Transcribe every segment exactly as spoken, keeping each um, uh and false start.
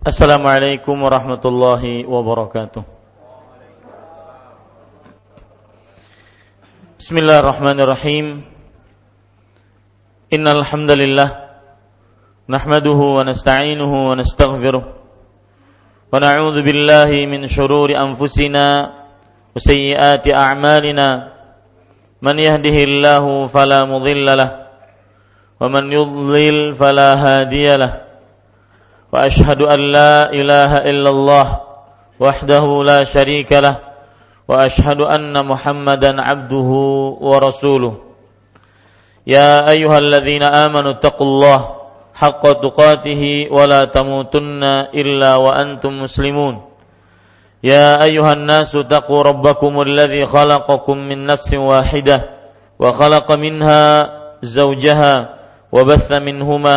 Assalamualaikum warahmatullahi wabarakatuh. Bismillahirrahmanirrahim. Innal hamdalillah nahmaduhu wa nasta'inuhu wa nastaghfiruh wa na'udzu billahi min shururi anfusina wa sayyiati a'malina. Man yahdihillahu fala mudilla lahu wa man yudlil fala hadiya lahu. وأشهد أن لا إله إلا الله وحده لا شريك له وأشهد أن محمدا عبده ورسوله يا أيها الذين آمنوا اتقوا الله حق تقاته ولا تموتن إلا وأنتم مسلمون يا أيها الناس اتقوا ربكم الذي خلقكم من نفس واحدة وخلق منها زوجها وبث منهما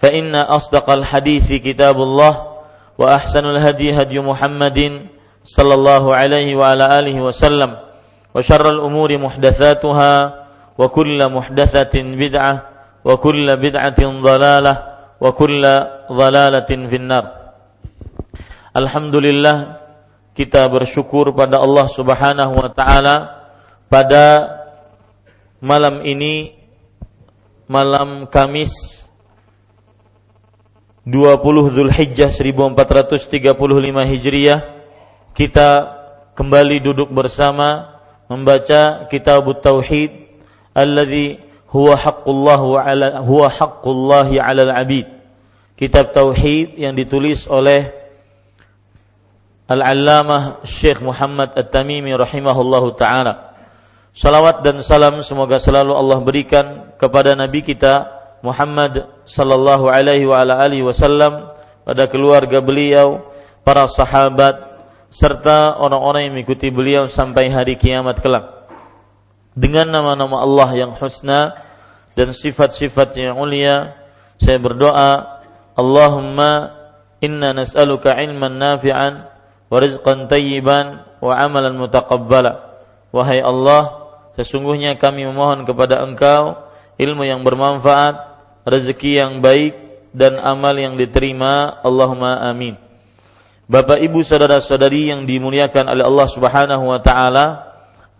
فإن أصدق الحديث كتاب الله وأحسن الهدي هدي محمد صلى الله عليه وعلى آله وسلم وشر الأمور محدثاتها وكل محدثة بدعة وكل بدعة ضلالة وكل ضلالة في النار. Alhamdulillah, kita bersyukur pada Allah Subhanahu wa taala pada malam ini, malam Kamis dua puluh Zulhijjah seribu empat ratus tiga puluh lima Hijriah, kita kembali duduk bersama membaca Kitab Tauhid alladzi huwa haqqullah wa ala huwa haqqullah 'alal 'abid. Kitab Tauhid yang ditulis oleh Al-Allamah Syekh Muhammad At-Tamimi rahimahullahu taala. Salawat dan salam semoga selalu Allah berikan kepada nabi kita Muhammad sallallahu alaihi wa ala alihi wasallam, pada keluarga beliau, para sahabat, serta orang-orang yang mengikuti beliau sampai hari kiamat kelak. Dengan nama-nama Allah yang husna dan sifat-sifat yang mulia, saya berdoa, Allahumma inna nas'aluka ilman nafi'an wa rizqan tayyiban wa amalan mutaqabbala. Wahai Allah, sesungguhnya kami memohon kepada Engkau ilmu yang bermanfaat, rezeki yang baik, dan amal yang diterima. Allahumma amin. Bapak, ibu, saudara-saudari yang dimuliakan oleh Allah Subhanahu wa taala,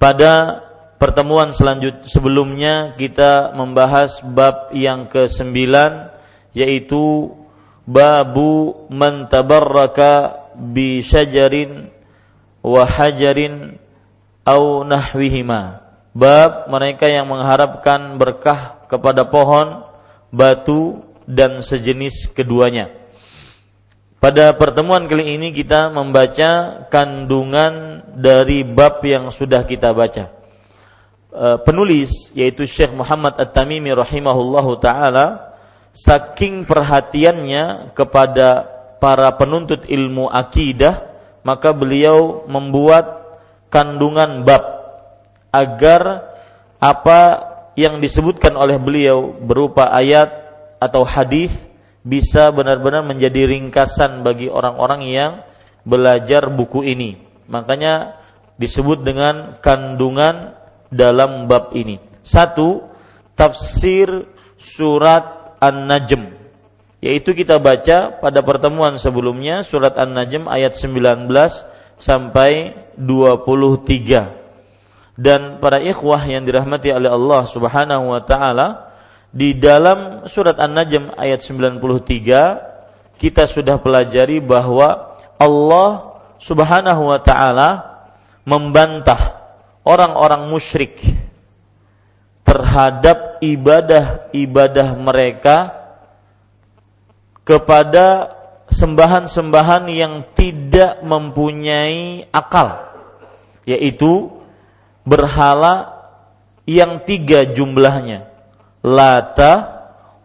pada pertemuan selanjut sebelumnya kita membahas bab yang kesembilan, yaitu babu man tabarraka bi syajarin wa hajarin au nahwihima. Bab mereka yang mengharapkan berkah kepada pohon, batu, dan sejenis keduanya. Pada pertemuan kali ini kita membaca kandungan dari bab yang sudah kita baca. Penulis yaitu Syekh Muhammad At-Tamimi rahimahullahu ta'ala, saking perhatiannya kepada para penuntut ilmu akidah, maka beliau membuat kandungan bab agar apa yang disebutkan oleh beliau berupa ayat atau hadis bisa benar-benar menjadi ringkasan bagi orang-orang yang belajar buku ini. Makanya disebut dengan kandungan dalam bab ini. Satu, tafsir surat An-Najm, yaitu kita baca pada pertemuan sebelumnya surat An-Najm ayat sembilan belas sampai dua puluh tiga. Dan para ikhwah yang dirahmati oleh Allah Subhanahu wa taala, di dalam surat An-Najm ayat sembilan puluh tiga kita sudah pelajari bahwa Allah Subhanahu wa taala membantah orang-orang musyrik terhadap ibadah-ibadah mereka kepada sembahan-sembahan yang tidak mempunyai akal, yaitu berhala yang tiga jumlahnya, Lata,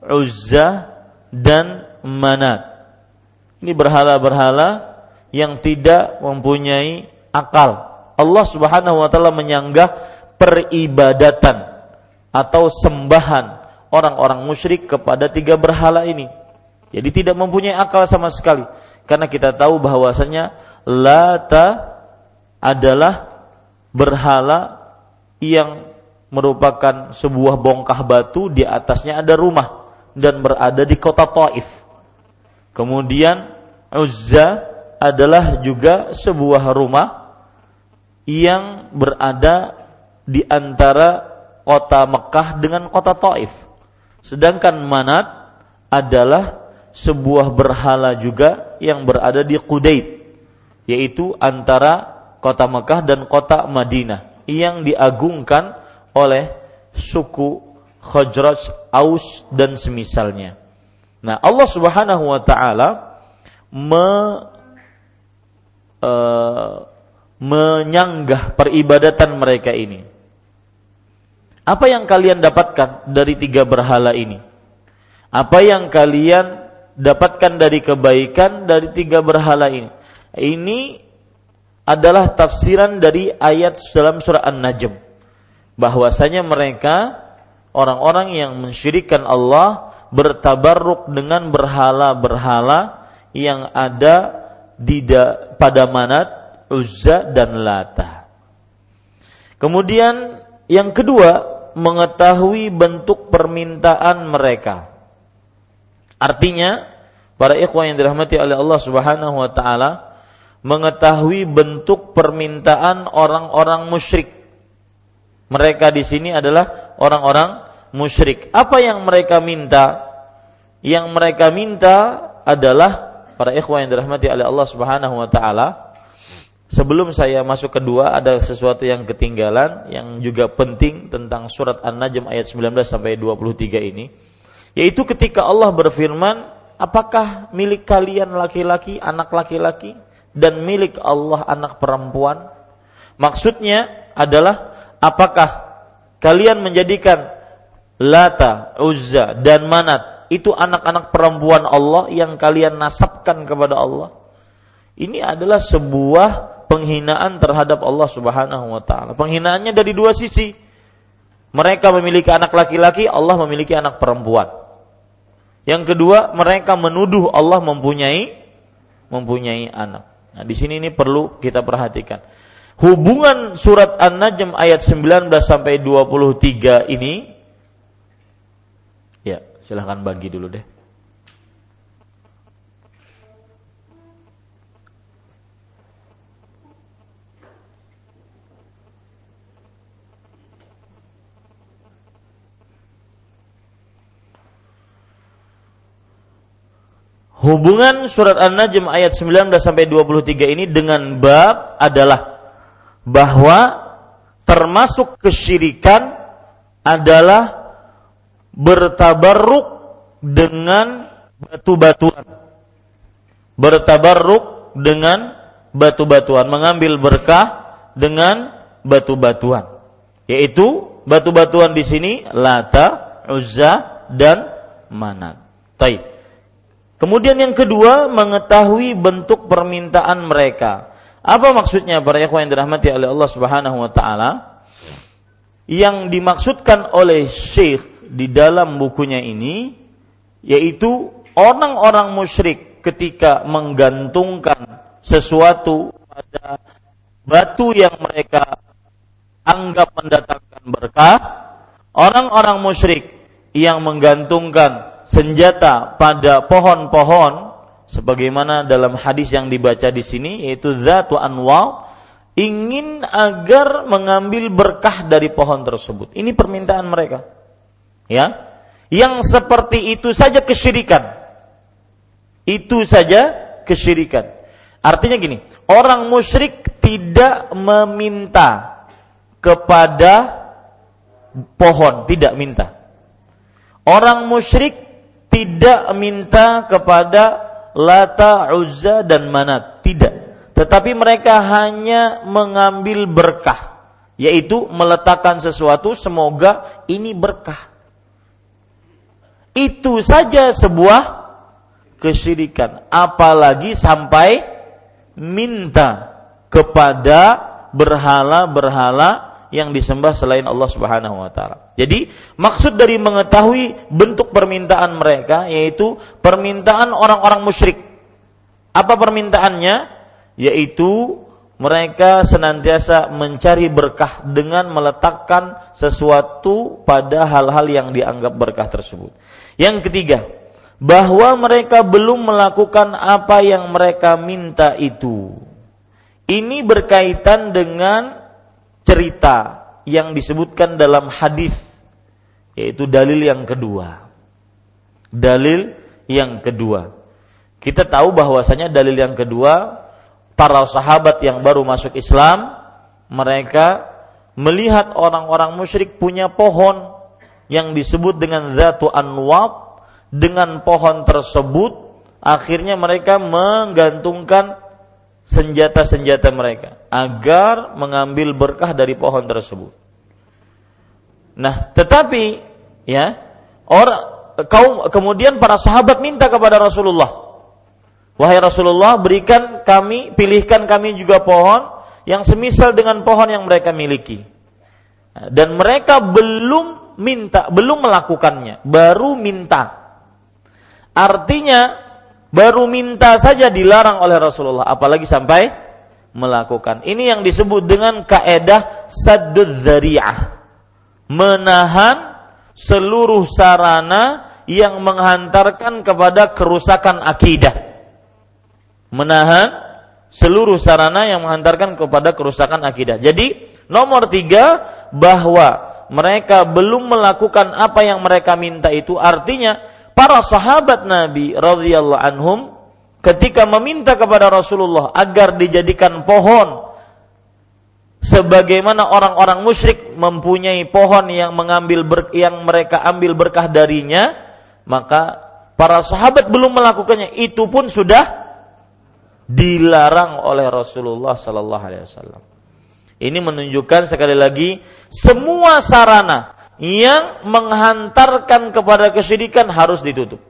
Uzza, dan Manat. Ini berhala-berhala yang tidak mempunyai akal. Allah Subhanahu wa taala menyanggah peribadatan atau sembahan orang-orang musyrik kepada tiga berhala ini. Jadi tidak mempunyai akal sama sekali, karena kita tahu bahwasanya Lata adalah berhala yang merupakan sebuah bongkah batu, di atasnya ada rumah dan berada di kota Taif. Kemudian Uzza adalah juga sebuah rumah yang berada di antara kota Mekah dengan kota Taif. Sedangkan Manat adalah sebuah berhala juga yang berada di Qudait, yaitu antara kota Mekah dan kota Madinah, yang diagungkan oleh suku Khazraj, Aus dan semisalnya. Nah, Allah Subhanahu wa taala me uh, menyanggah peribadatan mereka ini. Apa yang kalian dapatkan dari tiga berhala ini? Apa yang kalian dapatkan dari kebaikan dari tiga berhala ini? Ini adalah tafsiran dari ayat dalam surah An-Najm, bahwasanya mereka orang-orang yang mensyirikkan Allah bertabarruk dengan berhala-berhala yang ada di da, pada Manat, Uzza dan Lata. Kemudian yang kedua, mengetahui bentuk permintaan mereka. Artinya, para ikhwan yang dirahmati oleh Allah Subhanahu wa taala, mengetahui bentuk permintaan orang-orang musyrik. Mereka di sini adalah orang-orang musyrik. Apa yang mereka minta? Yang mereka minta adalah, para ikhwan yang dirahmati oleh Allah Subhanahu wa taala, sebelum saya masuk kedua, ada sesuatu yang ketinggalan yang juga penting tentang surat An-Najm ayat sembilan belas sampai dua puluh tiga ini, yaitu ketika Allah berfirman, apakah milik kalian laki-laki, anak laki-laki, dan milik Allah anak perempuan? Maksudnya adalah, apakah kalian menjadikan Lata, Uzza, dan Manat itu anak-anak perempuan Allah yang kalian nasabkan kepada Allah? Ini adalah sebuah penghinaan terhadap Allah Subhanahu wa taala. Penghinaannya dari dua sisi. Mereka memiliki anak laki-laki, Allah memiliki anak perempuan. Yang kedua, mereka menuduh Allah mempunyai mempunyai anak. Nah, di sini ini perlu kita perhatikan. Hubungan surat An-Najm ayat sembilan belas sampai dua puluh tiga ini, ya, silahkan bagi dulu deh. Hubungan surat An-Najm ayat sembilan belas sampai dua puluh tiga ini dengan bab adalah bahwa termasuk kesyirikan adalah bertabarruk dengan batu-batuan. Bertabarruk dengan batu-batuan, mengambil berkah dengan batu-batuan. Yaitu batu-batuan di sini Lata, Uzza dan Manat. Baik. Kemudian yang kedua, mengetahui bentuk permintaan mereka. Apa maksudnya, para ikhwan yang dirahmati oleh Allah Subhanahu wa taala? Yang dimaksudkan oleh Syekh di dalam bukunya ini yaitu orang-orang musyrik ketika menggantungkan sesuatu pada batu yang mereka anggap mendatangkan berkah, orang-orang musyrik yang menggantungkan senjata pada pohon-pohon sebagaimana dalam hadis yang dibaca di sini yaitu Zatu Anwal, ingin agar mengambil berkah dari pohon tersebut. Ini permintaan mereka. Ya. Yang seperti itu saja kesyirikan. Itu saja kesyirikan. Artinya gini, orang musyrik tidak meminta kepada pohon, tidak minta. Orang musyrik tidak minta kepada Lata, Uzza dan Manat, tidak. Tetapi mereka hanya mengambil berkah, yaitu meletakkan sesuatu semoga ini berkah. Itu saja sebuah kesyirikan, apalagi sampai minta kepada berhala-berhala yang disembah selain Allah Subhanahu wa taala. Jadi, maksud dari mengetahui bentuk permintaan mereka yaitu permintaan orang-orang musyrik. Apa permintaannya? Yaitu mereka senantiasa mencari berkah dengan meletakkan sesuatu pada hal-hal yang dianggap berkah tersebut. Yang ketiga, bahwa mereka belum melakukan apa yang mereka minta itu. Ini berkaitan dengan cerita yang disebutkan dalam hadis, yaitu dalil yang kedua. Dalil yang kedua. Kita tahu bahwasanya dalil yang kedua, para sahabat yang baru masuk Islam, mereka melihat orang-orang musyrik punya pohon yang disebut dengan Zatu Anwat. Dengan pohon tersebut, akhirnya mereka menggantungkan senjata-senjata mereka agar mengambil berkah dari pohon tersebut. Nah, tetapi ya, orang kaum kemudian para sahabat minta kepada Rasulullah, "Wahai Rasulullah, berikan kami, pilihkan kami juga pohon yang semisal dengan pohon yang mereka miliki." Dan mereka belum minta, belum melakukannya, baru minta. Artinya baru minta saja dilarang oleh Rasulullah, apalagi sampai melakukan. Ini yang disebut dengan kaedah saddudz dzari'ah, menahan seluruh sarana yang menghantarkan kepada kerusakan akidah. Menahan seluruh sarana yang menghantarkan kepada kerusakan akidah. Jadi nomor tiga, bahwa mereka belum melakukan apa yang mereka minta itu. Artinya para sahabat Nabi radhiyallahu anhum ketika meminta kepada Rasulullah agar dijadikan pohon sebagaimana orang-orang musyrik mempunyai pohon yang mengambil ber, yang mereka ambil berkah darinya, maka para sahabat belum melakukannya, itu pun sudah dilarang oleh Rasulullah sallallahu alaihi wasallam. Ini menunjukkan sekali lagi, semua sarana yang menghantarkan kepada kesyirikan harus ditutup.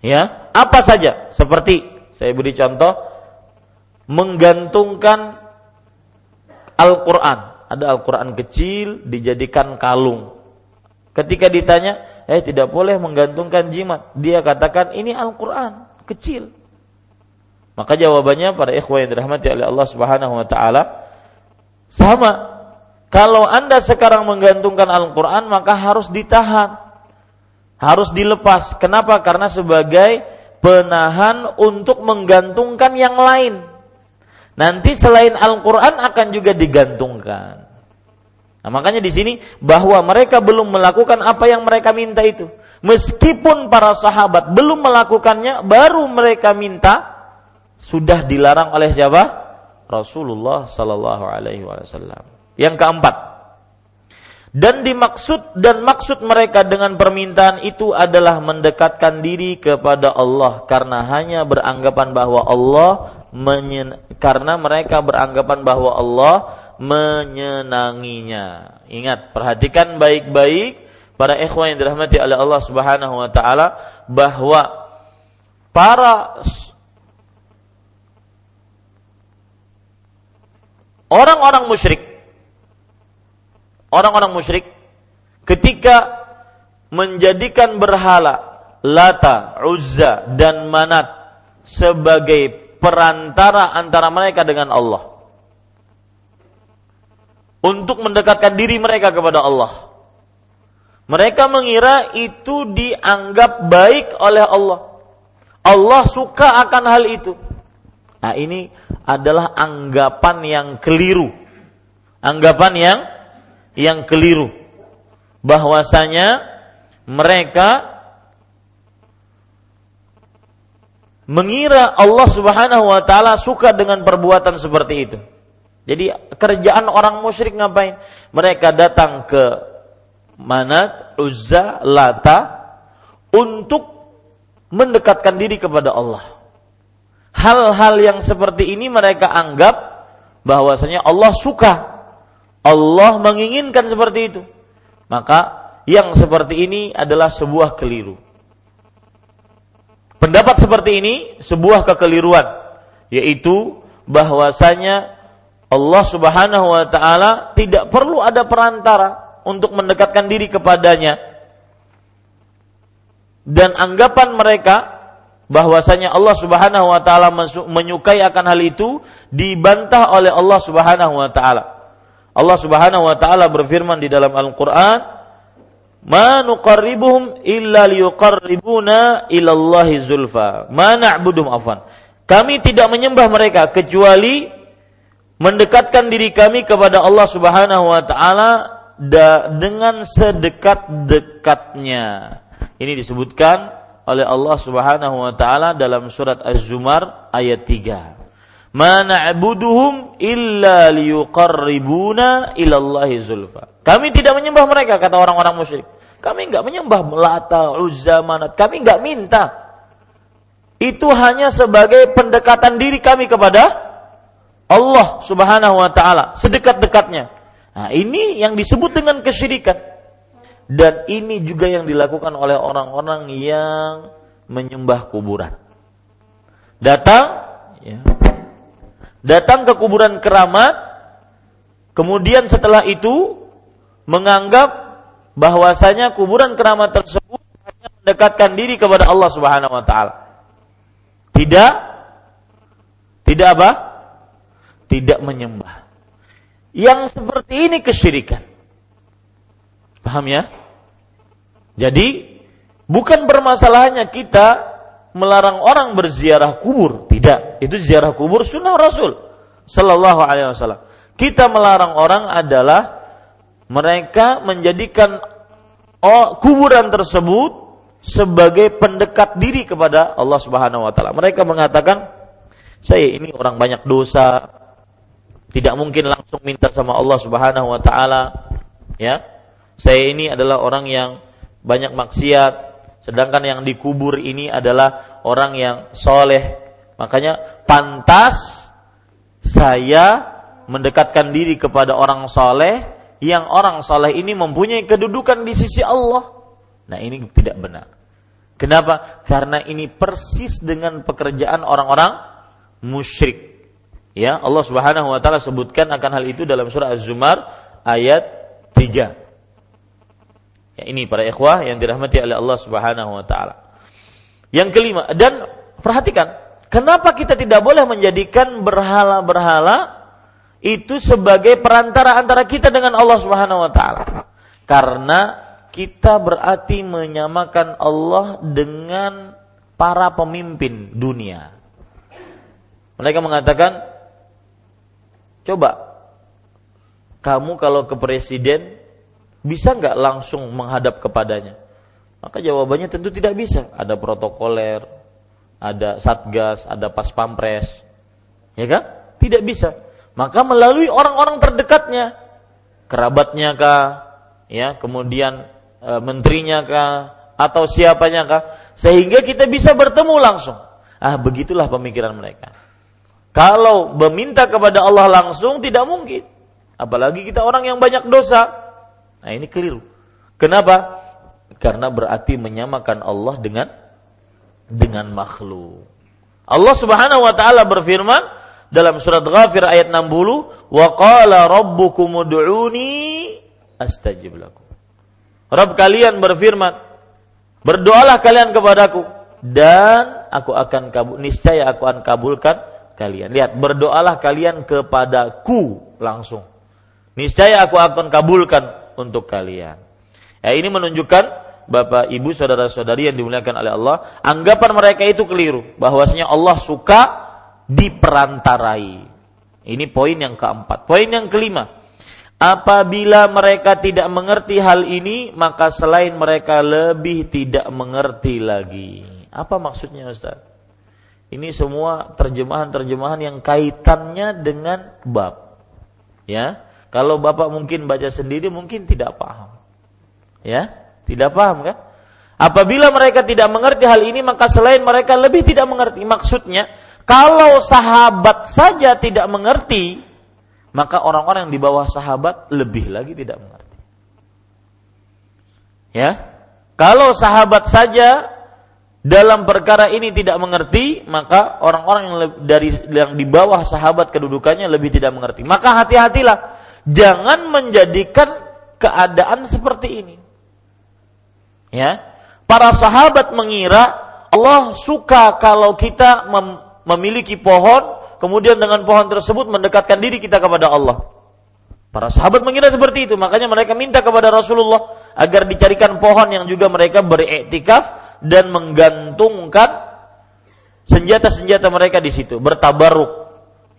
Ya, apa saja? Seperti saya beri contoh, menggantungkan Al-Qur'an. Ada Al-Qur'an kecil dijadikan kalung. Ketika ditanya, "Eh, tidak boleh menggantungkan jimat." Dia katakan, "Ini Al-Qur'an kecil." Maka jawabannya, para ikhwan yang dirahmati oleh Allah Subhanahu wa taala, sama. Kalau Anda sekarang menggantungkan Al-Quran, maka harus ditahan, harus dilepas. Kenapa? Karena sebagai penahan untuk menggantungkan yang lain. Nanti selain Al-Quran akan juga digantungkan. Nah, makanya di sini bahwa mereka belum melakukan apa yang mereka minta itu. Meskipun para sahabat belum melakukannya, baru mereka minta, sudah dilarang oleh siapa? Rasulullah sallallahu alaihi wasallam. Yang keempat, dan dimaksud dan maksud mereka dengan permintaan itu adalah mendekatkan diri kepada Allah, karena hanya beranggapan bahwa Allah menyen, karena mereka beranggapan bahwa Allah menyenanginya. Ingat, perhatikan baik-baik para ikhwan yang dirahmati oleh Allah Subhanahu wa taala, bahwa para orang-orang musyrik Orang-orang musyrik ketika menjadikan berhala Lata, Uzza, dan Manat sebagai perantara antara mereka dengan Allah, untuk mendekatkan diri mereka kepada Allah. Mereka mengira itu dianggap baik oleh Allah. Allah suka akan hal itu. Nah, ini adalah anggapan yang keliru. Anggapan yang yang keliru, bahwasanya mereka mengira Allah Subhanahu wa taala suka dengan perbuatan seperti itu. Jadi kerjaan orang musyrik ngapain? Mereka datang ke Manat, Uzza, Lata untuk mendekatkan diri kepada Allah. Hal-hal yang seperti ini mereka anggap bahwasanya Allah suka, Allah menginginkan seperti itu. Maka yang seperti ini adalah sebuah keliru. Pendapat seperti ini sebuah kekeliruan, yaitu bahwasanya Allah Subhanahu wa taala tidak perlu ada perantara untuk mendekatkan diri kepadanya. Dan anggapan mereka bahwasanya Allah Subhanahu wa taala menyukai akan hal itu dibantah oleh Allah Subhanahu wa taala. Allah Subhanahu wa taala berfirman di dalam Al-Qur'an, ma nuqarribuhum illa liyuqarribuna ila Allahi zulfa ma na'budum afan. Kami tidak menyembah mereka kecuali mendekatkan diri kami kepada Allah Subhanahu wa taala dengan sedekat-dekatnya. Ini disebutkan oleh Allah Subhanahu wa taala dalam surat Az-Zumar ayat tiga. Ma na'buduhum illa liyuqarribuna ila Allahi zulfa. Kami tidak menyembah mereka, kata orang-orang musyrik. Kami enggak menyembah Lata, Uzza, Manat. Kami enggak minta. Itu hanya sebagai pendekatan diri kami kepada Allah Subhanahu wa taala sedekat-dekatnya. Nah, ini yang disebut dengan kesyirikan. Dan ini juga yang dilakukan oleh orang-orang yang menyembah kuburan. Datang ya. Datang ke kuburan keramat, kemudian setelah itu menganggap bahwasanya kuburan keramat tersebut hanya mendekatkan diri kepada Allah Subhanahu wa taala. Tidak tidak apa? Tidak menyembah. Yang seperti ini kesyirikan. Paham ya? Jadi bukan permasalahannya kita melarang orang berziarah kubur, tidak. Itu ziarah kubur sunnah Rasul sallallahu alaihi wasallam. Kita melarang orang adalah mereka menjadikan kuburan tersebut sebagai pendekat diri kepada Allah Subhanahu wa taala. Mereka mengatakan, "Saya ini orang banyak dosa, tidak mungkin langsung minta sama Allah Subhanahu wa taala, ya. Saya ini adalah orang yang banyak maksiat, sedangkan yang dikubur ini adalah orang yang soleh. Makanya pantas saya mendekatkan diri kepada orang soleh yang orang saleh ini mempunyai kedudukan di sisi Allah." Nah, ini tidak benar. Kenapa? Karena ini persis dengan pekerjaan orang-orang musyrik. Ya, Allah Subhanahu wa taala sebutkan akan hal itu dalam surah Az-Zumar ayat tiga. Ya, ini para ikhwah yang dirahmati oleh Allah Subhanahu wa taala. Yang kelima, dan perhatikan, kenapa kita tidak boleh menjadikan berhala-berhala itu sebagai perantara antara kita dengan Allah Subhanahu wa taala? Karena kita berarti menyamakan Allah dengan para pemimpin dunia. Mereka mengatakan, "Coba kamu kalau ke presiden bisa enggak langsung menghadap kepadanya?" Maka jawabannya tentu tidak bisa. Ada protokoler, ada satgas, ada paspampres. Ya kan? Tidak bisa. Maka melalui orang-orang terdekatnya, kerabatnya kah, ya, kemudian e, menterinya kah, atau siapanya kah, sehingga kita bisa bertemu langsung. Ah, begitulah pemikiran mereka. Kalau meminta kepada Allah langsung tidak mungkin, apalagi kita orang yang banyak dosa. Nah, ini keliru. Kenapa? Karena berarti menyamakan Allah dengan dengan makhluk. Allah Subhanahu wa taala berfirman dalam surat Ghafir ayat enam puluh, wa qala rabbukum ud'uni astajib lakum. Rabb kalian berfirman, berdoalah kalian kepadaku dan aku akan kabul, niscaya aku akan kabulkan kalian. Lihat, berdoalah kalian kepadaku langsung, niscaya aku akan kabulkan untuk kalian. Ya, ini menunjukkan, Bapak, Ibu, saudara-saudari yang dimuliakan oleh Allah, anggapan mereka itu keliru, bahwasanya Allah suka diperantarai. Ini poin yang keempat. Poin yang kelima, apabila mereka tidak mengerti hal ini, maka selain mereka lebih tidak mengerti lagi. Apa maksudnya, Ustaz? Ini semua terjemahan-terjemahan yang kaitannya dengan bab. Ya, kalau Bapak mungkin baca sendiri mungkin tidak paham. Ya, tidak paham kan? Apabila mereka tidak mengerti hal ini, maka selain mereka lebih tidak mengerti. Maksudnya, kalau sahabat saja tidak mengerti, maka orang-orang yang di bawah sahabat lebih lagi tidak mengerti. Ya, kalau sahabat saja dalam perkara ini tidak mengerti, maka orang-orang yang dari yang di bawah sahabat kedudukannya lebih tidak mengerti. Maka hati-hatilah, jangan menjadikan keadaan seperti ini. Ya, para sahabat mengira Allah suka kalau kita mem- memiliki pohon, kemudian dengan pohon tersebut mendekatkan diri kita kepada Allah. Para sahabat mengira seperti itu, makanya mereka minta kepada Rasulullah agar dicarikan pohon yang juga mereka beriktikaf dan menggantungkan senjata-senjata mereka di situ, bertabarruk.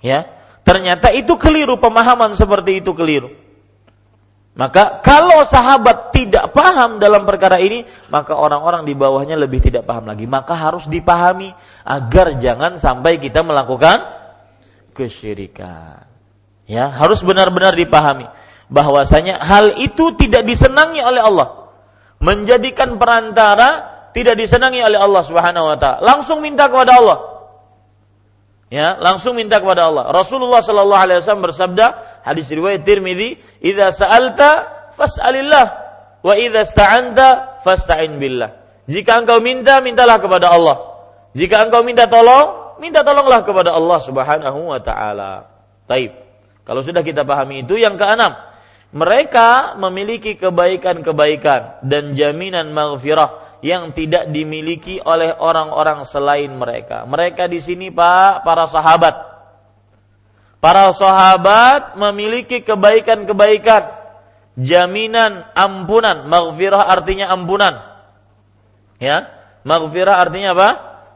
Ya, ternyata itu keliru, pemahaman seperti itu keliru. Maka kalau sahabat tidak paham dalam perkara ini, maka orang-orang di bawahnya lebih tidak paham lagi. Maka harus dipahami agar jangan sampai kita melakukan kesyirikan. Ya, harus benar-benar dipahami bahwasanya hal itu tidak disenangi oleh Allah. Menjadikan perantara tidak disenangi oleh Allah Subhanahu wa taala. Langsung minta kepada Allah. Ya, langsung minta kepada Allah. Rasulullah sallallahu alaihi wasallam bersabda, hadis riwayat Tirmizi, "Idza sa'alta fas'alillah wa idza ista'anta fasta'in billah." Jika engkau minta, mintalah kepada Allah. Jika engkau minta tolong, minta tolonglah kepada Allah Subhanahu wa taala. Baik. Kalau sudah kita pahami itu, yang keenam, mereka memiliki kebaikan-kebaikan dan jaminan maghfirah yang tidak dimiliki oleh orang-orang selain mereka. Mereka di sini Pak, para sahabat. Para sahabat memiliki kebaikan-kebaikan, jaminan ampunan, maghfirah artinya ampunan. Ya, maghfirah artinya apa?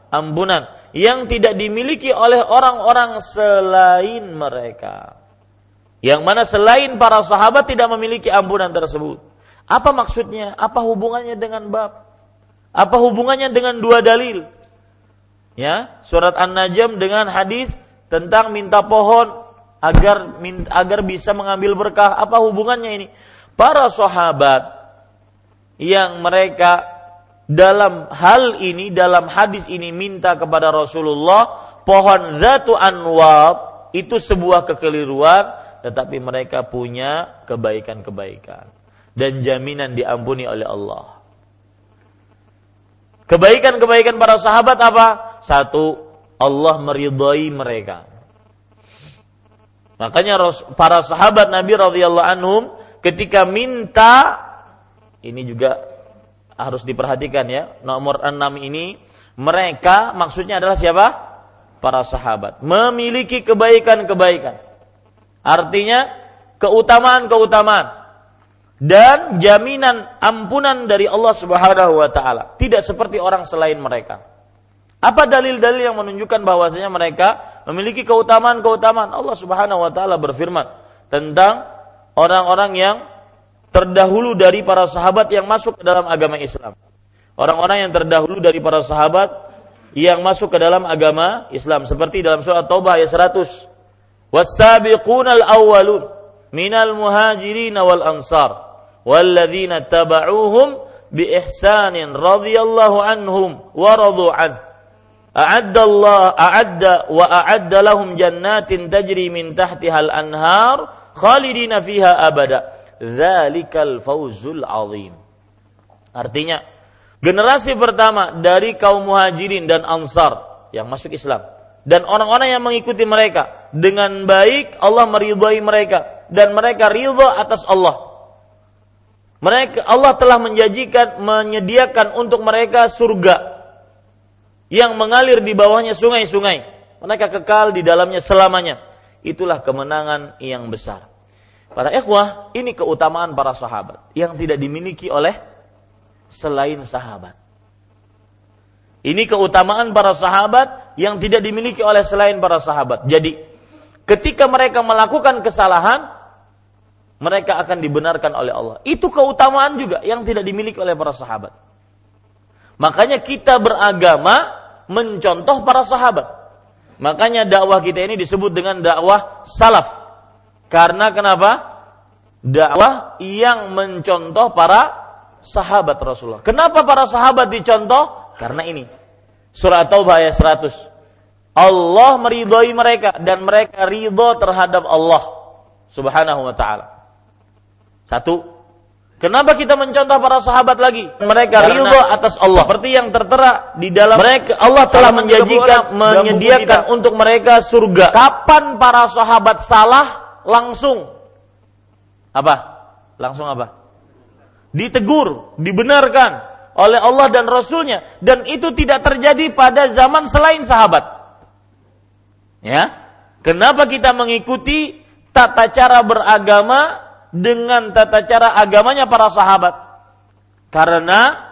Ampunan yang tidak dimiliki oleh orang-orang selain mereka. Yang mana selain para sahabat tidak memiliki ampunan tersebut. Apa maksudnya? Apa hubungannya dengan bab? Apa hubungannya dengan dua dalil? Ya, surat An-Najm dengan hadis tentang minta pohon agar agar bisa mengambil berkah. Apa hubungannya ini? Para sahabat yang mereka dalam hal ini, dalam hadis ini minta kepada Rasulullah pohon Zatu Anwab, itu sebuah kekeliruan, tetapi mereka punya kebaikan-kebaikan dan jaminan diampuni oleh Allah. Kebaikan-kebaikan para sahabat apa? Satu, Allah meridai mereka. Makanya para sahabat Nabi radhiyallahu anhum ketika minta, ini juga harus diperhatikan ya, nomor enam ini, mereka maksudnya adalah siapa? Para sahabat memiliki kebaikan-kebaikan. Artinya keutamaan-keutamaan dan jaminan ampunan dari Allah Subhanahu wa taala, tidak seperti orang selain mereka. Apa dalil-dalil yang menunjukkan bahwasanya mereka memiliki keutamaan-keutamaan? Allah Subhanahu wa taala berfirman tentang orang-orang yang terdahulu dari para sahabat yang masuk ke dalam agama Islam. Orang-orang yang terdahulu dari para sahabat yang masuk ke dalam agama Islam, seperti dalam surah Taubah ayat seratus. وَالسَّابِقُونَ الْأَوَّلُونَ مِنَ الْمُهَاجِرِينَ وَالْأَنْصَارِ وَالَّذِينَ اتَّبَعُوهُمْ بِإِحْسَانٍ رَضِيَ اللَّهُ عَنْهُمْ وَرَضُوا عَنْهُ أَعَدَّ اللَّهُ أَعَدَّ وَأَعَدَّ لَهُمْ جَنَّاتٍ تَجْرِي مِنْ تَحْتِهَا الْأَنْهَارُ خَالِدِينَ فِيهَا أَبَدًا ذَلِكَ الْفَوْزُ الْعَظِيمُ. Artinya, generasi pertama dari kaum Muhajirin dan Ansar yang masuk Islam dan orang-orang yang mengikuti mereka dengan baik, Allah meridhai mereka dan mereka ridha atas Allah. Mereka, Allah telah menjanjikan, menyediakan untuk mereka surga yang mengalir di bawahnya sungai-sungai. Mereka kekal di dalamnya selamanya. Itulah kemenangan yang besar. Para ikhwah, ini keutamaan para sahabat yang tidak dimiliki oleh selain sahabat. Ini keutamaan para sahabat yang tidak dimiliki oleh selain para sahabat. Jadi, ketika mereka melakukan kesalahan, mereka akan dibenarkan oleh Allah. Itu keutamaan juga yang tidak dimiliki oleh para sahabat. Makanya kita beragama mencontoh para sahabat. Makanya dakwah kita ini disebut dengan dakwah salaf. Karena kenapa? Dakwah yang mencontoh para sahabat Rasulullah. Kenapa para sahabat dicontoh? Karena ini, surah Taubah ayat seratus. Allah meridhai mereka dan mereka ridha terhadap Allah Subhanahu wa ta'ala. Satu, Kenapa kita mencontoh para sahabat lagi? Mereka ridha atas Allah. Seperti yang tertera di dalam mereka, Allah telah menjanjikan menyediakan untuk mereka surga. Kapan para sahabat salah langsung apa? Langsung apa? Ditegur, dibenarkan oleh Allah dan Rasulnya, dan itu tidak terjadi pada zaman selain sahabat. Ya. Kenapa kita mengikuti tata cara beragama dengan tata cara agamanya para sahabat? Karena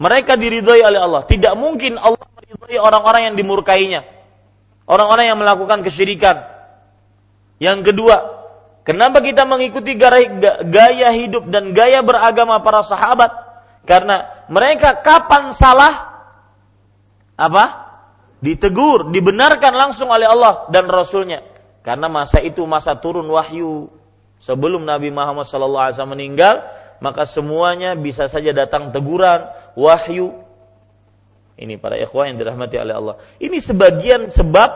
mereka diridhai oleh Allah. Tidak mungkin Allah meridhai orang-orang yang dimurkainya, orang-orang yang melakukan kesyirikan. Yang kedua, kenapa kita mengikuti gaya hidup dan gaya beragama para sahabat? Karena mereka kapan salah apa? Ditegur, dibenarkan langsung oleh Allah dan Rasulnya. Karena masa itu masa turun wahyu. Sebelum Nabi Muhammad shallallahu alaihi wasallam meninggal, maka semuanya bisa saja datang teguran, wahyu. Ini para ikhwah yang dirahmati oleh Allah. Ini sebagian sebab,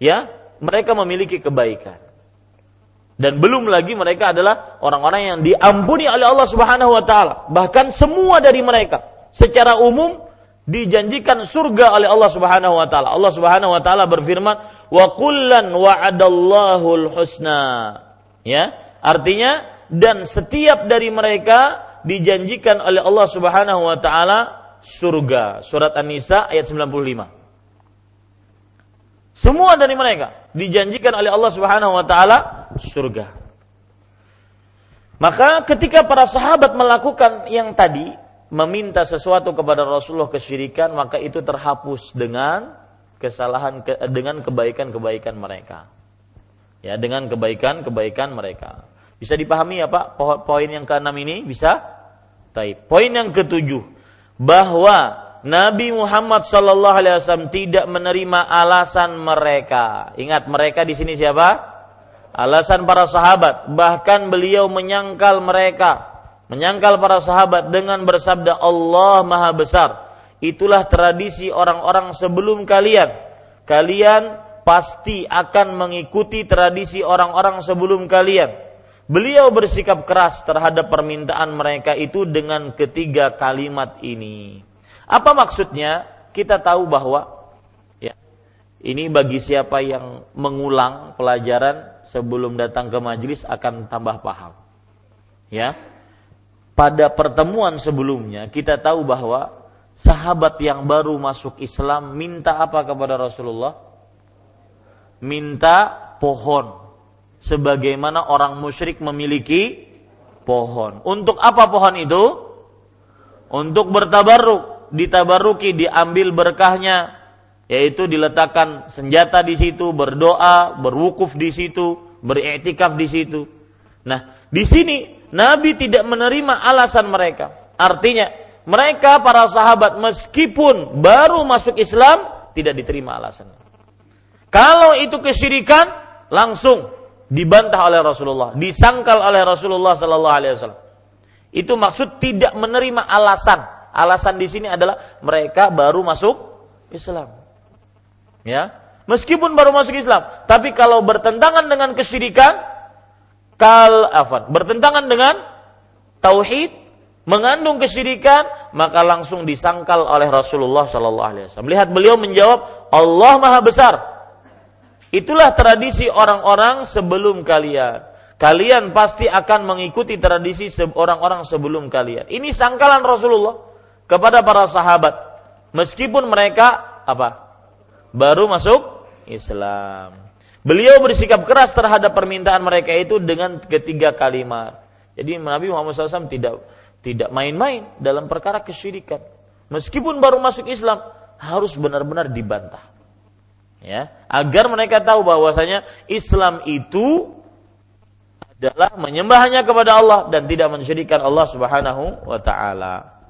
ya, mereka memiliki kebaikan. Dan belum lagi mereka adalah orang-orang yang diampuni oleh Allah Subhanahu Wa Taala. Bahkan semua dari mereka secara umum dijanjikan surga oleh Allah Subhanahu Wa Taala. Allah Subhanahu Wa Taala berfirman, wa kullan wa'adallahul husna. Ya, artinya dan setiap dari mereka dijanjikan oleh Allah Subhanahu wa taala surga. Surat An-Nisa ayat sembilan puluh lima. Semua dari mereka dijanjikan oleh Allah Subhanahu wa taala surga. Maka ketika para sahabat melakukan yang tadi, meminta sesuatu kepada Rasulullah kesyirikan, maka itu terhapus dengan kesalahan dengan kebaikan-kebaikan mereka. Ya, dengan kebaikan-kebaikan mereka. Bisa dipahami ya Pak, poin yang keenam ini bisa? Baik. Poin yang ketujuh, bahwa Nabi Muhammad sallallahu alaihi wasallam tidak menerima alasan mereka. Ingat, mereka di sini siapa? Alasan para sahabat. Bahkan beliau menyangkal mereka, menyangkal para sahabat dengan bersabda, Allah Maha Besar. Itulah tradisi orang-orang sebelum kalian. Kalian pasti akan mengikuti tradisi orang-orang sebelum kalian. Beliau bersikap keras terhadap permintaan mereka itu dengan ketiga kalimat ini. Apa maksudnya? Kita tahu bahwa ya, ini bagi siapa yang mengulang pelajaran sebelum datang ke majelis akan tambah paham. Ya. Pada pertemuan sebelumnya kita tahu bahwa sahabat yang baru masuk Islam minta apa kepada Rasulullah? Minta pohon, sebagaimana orang musyrik memiliki pohon. Untuk apa pohon itu? Untuk bertabarruk, ditabarruki, diambil berkahnya, yaitu diletakkan senjata di situ, berdoa, berwukuf di situ, beriktikaf di situ. Nah, di sini Nabi tidak menerima alasan mereka. Artinya, mereka para sahabat meskipun baru masuk Islam tidak diterima alasannya. Kalau itu kesyirikan, langsung dibantah oleh Rasulullah, disangkal oleh Rasulullah sallallahu alaihi wasallam. Itu maksud tidak menerima alasan. Alasan di sini adalah mereka baru masuk Islam. Ya, meskipun baru masuk Islam, tapi kalau bertentangan dengan kesyirikan, kal afan, bertentangan dengan tauhid, mengandung kesyirikan, maka langsung disangkal oleh Rasulullah sallallahu alaihi wasallam. Lihat beliau menjawab, Allah Maha Besar. Itulah tradisi orang-orang sebelum kalian. Kalian pasti akan mengikuti tradisi orang-orang sebelum kalian. Ini sangkalan Rasulullah kepada para sahabat, meskipun mereka apa? Baru masuk Islam. Beliau bersikap keras terhadap permintaan mereka itu dengan ketiga kalimat. Jadi Nabi Muhammad shallallahu alaihi wasallam tidak tidak main-main dalam perkara kesyirikan. Meskipun baru masuk Islam, harus benar-benar dibantah. Ya, agar mereka tahu bahwasanya Islam itu adalah menyembahnya kepada Allah dan tidak mensyirikkan Allah Subhanahu wa taala.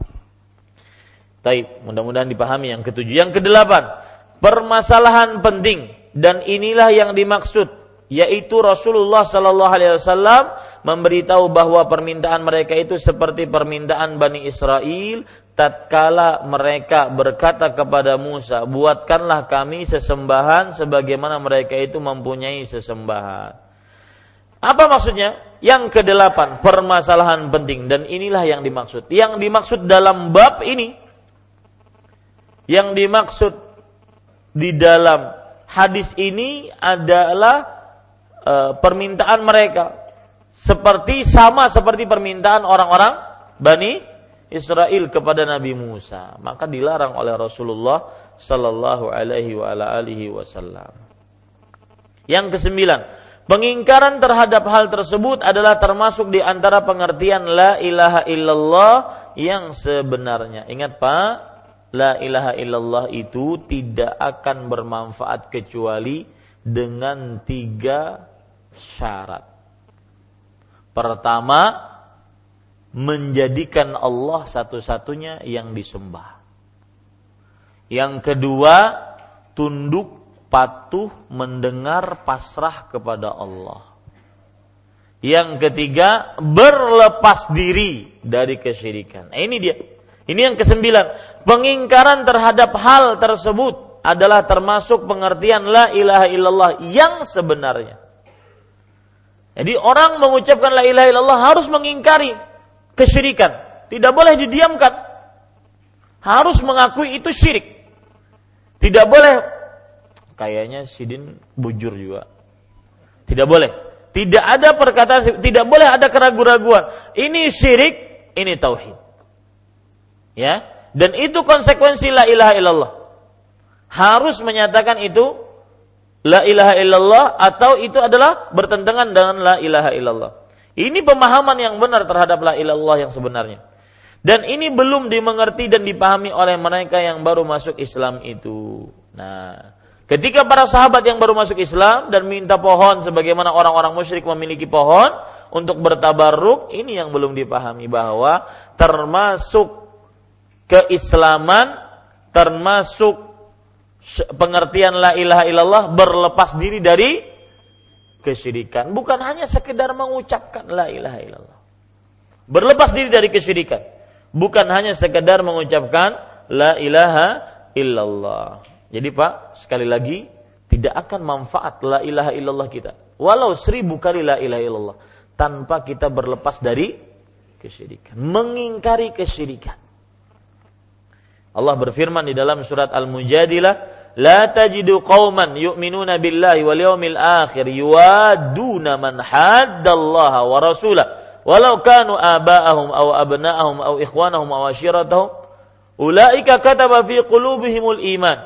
Baik, mudah-mudahan dipahami yang ketujuh. Yang kedelapan, permasalahan penting, dan inilah yang dimaksud, yaitu Rasulullah sallallahu alaihi wasallam memberitahu bahwa permintaan mereka itu seperti permintaan Bani Israil tatkala mereka berkata kepada Musa, buatkanlah kami sesembahan sebagaimana mereka itu mempunyai sesembahan. Apa maksudnya? Yang kedelapan, permasalahan penting, dan inilah yang dimaksud. Yang dimaksud dalam bab ini, yang dimaksud di dalam hadis ini adalah e, permintaan mereka. Seperti sama seperti permintaan orang-orang Bani Israel kepada Nabi Musa. Maka dilarang oleh Rasulullah sallallahu alaihi wa ala alihi wasallam. Yang kesembilan, pengingkaran terhadap hal tersebut adalah termasuk di antara pengertian la ilaha illallah yang sebenarnya. Ingat Pak, la ilaha illallah itu tidak akan bermanfaat kecuali dengan tiga syarat. Pertama, menjadikan Allah satu-satunya yang disembah. Yang kedua, tunduk patuh, mendengar, pasrah kepada Allah. Yang ketiga, berlepas diri dari kesyirikan. Nah, ini dia. Ini yang kesembilan. Pengingkaran terhadap hal tersebut adalah termasuk pengertian la ilaha illallah yang sebenarnya. Jadi orang mengucapkan la ilaha illallah harus mengingkari kesyirikan. Tidak boleh didiamkan. Harus mengakui itu syirik. Tidak boleh kayaknya sidin bujur juga. Tidak boleh. Tidak ada perkataan, tidak boleh ada keraguan-raguan. Ini syirik, ini tauhid. Ya, dan itu konsekuensi la ilaha illallah. Harus menyatakan itu la ilaha illallah atau itu adalah bertentangan dengan la ilaha illallah. Ini pemahaman yang benar terhadap la ilallah yang sebenarnya. Dan ini belum dimengerti dan dipahami oleh mereka yang baru masuk Islam itu. Nah, ketika para sahabat yang baru masuk Islam dan minta pohon sebagaimana orang-orang musyrik memiliki pohon untuk bertabarruk, ini yang belum dipahami bahwa termasuk keislaman, termasuk pengertian la ilaha illallah berlepas diri dari kesyirikan. Bukan hanya sekedar mengucapkan la ilaha illallah. Berlepas diri dari kesyirikan. Bukan hanya sekedar mengucapkan la ilaha illallah. Jadi Pak, sekali lagi, tidak akan manfaat la ilaha illallah kita. Walau seribu kali la ilaha illallah. Tanpa kita berlepas dari kesyirikan. Mengingkari kesyirikan. Allah berfirman di dalam surat Al-Mujadilah. La tajidu qawman yu'minuna billahi wal yawmil akhir yuwaduna man haddallaha wa rasulah. Walau kanu aba'ahum aw abna'ahum aw ikhwanahum aw ashiratahum. Ula'ika kataba fi qulubihimul iman.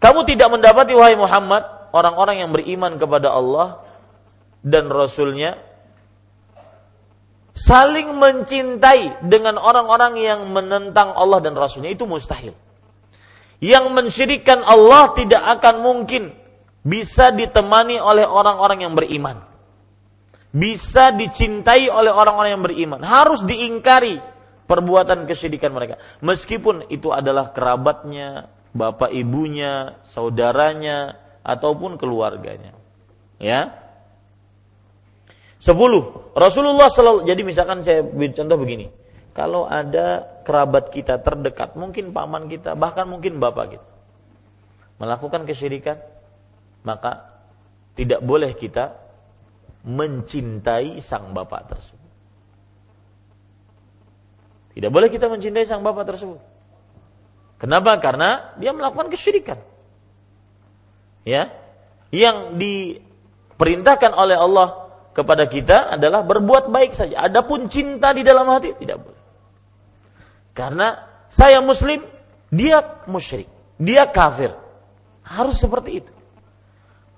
Kamu tidak mendapati, wahai Muhammad, orang-orang yang beriman kepada Allah dan Rasulnya saling mencintai dengan orang-orang yang menentang Allah dan Rasulnya. Itu mustahil. Yang mensyirikkan Allah tidak akan mungkin bisa ditemani oleh orang-orang yang beriman. Bisa dicintai oleh orang-orang yang beriman. Harus diingkari perbuatan kesyirikan mereka. Meskipun itu adalah kerabatnya, bapak ibunya, saudaranya, ataupun keluarganya. Ya. Sepuluh. Rasulullah selalu, jadi misalkan saya contoh begini. Kalau ada kerabat kita terdekat, mungkin paman kita, bahkan mungkin bapak kita, melakukan kesyirikan, maka tidak boleh kita mencintai sang bapak tersebut. Tidak boleh kita mencintai sang bapak tersebut. Kenapa? Karena dia melakukan kesyirikan. Ya. Yang diperintahkan oleh Allah kepada kita adalah berbuat baik saja. Adapun cinta di dalam hati tidak boleh. Karena saya muslim, dia musyrik, dia kafir. Harus seperti itu.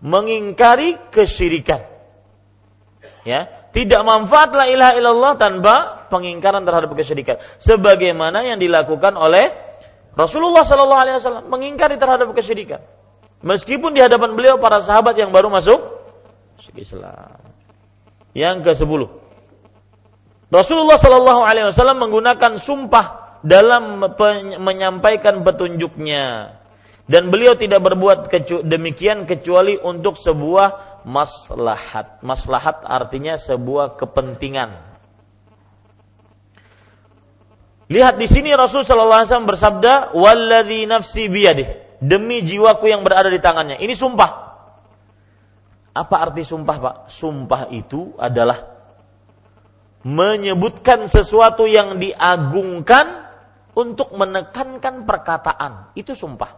Mengingkari kesyirikan. Ya, tidak manfaat la ilaha illallah tanpa pengingkaran terhadap kesyirikan. Sebagaimana yang dilakukan oleh Rasulullah sallallahu alaihi wasallam mengingkari terhadap kesyirikan. Meskipun di hadapan beliau para sahabat yang baru masuk Islam. Yang kesepuluh. Rasulullah sallallahu alaihi wasallam menggunakan sumpah dalam menyampaikan petunjuknya. Dan beliau tidak berbuat demikian kecuali untuk sebuah maslahat. Maslahat artinya sebuah kepentingan. Lihat di sini Rasul sallallahu alaihi wasallam bersabda, "Wallazi nafsi biyadihi," demi jiwaku yang berada di tangannya. Ini sumpah. Apa arti sumpah, Pak? Sumpah itu adalah menyebutkan sesuatu yang diagungkan untuk menekankan perkataan. Itu sumpah.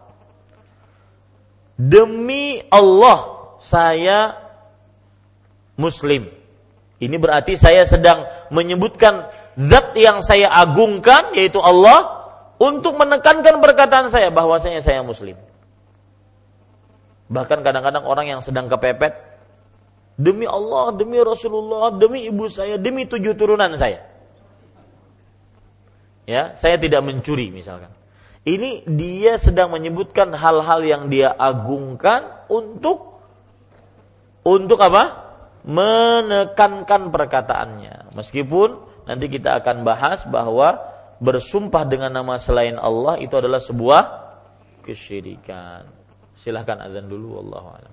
Demi Allah, saya Muslim. Ini berarti saya sedang menyebutkan zat yang saya agungkan, yaitu Allah, untuk menekankan perkataan saya bahwasanya saya Muslim. Bahkan kadang-kadang orang yang sedang kepepet, demi Allah, demi Rasulullah, demi ibu saya, demi tujuh turunan saya. Ya, saya tidak mencuri misalkan. Ini dia sedang menyebutkan hal-hal yang dia agungkan untuk untuk apa? Menekankan perkataannya. Meskipun nanti kita akan bahas bahwa bersumpah dengan nama selain Allah itu adalah sebuah kesyirikan. Silahkan azan dulu, wallahu a'lam.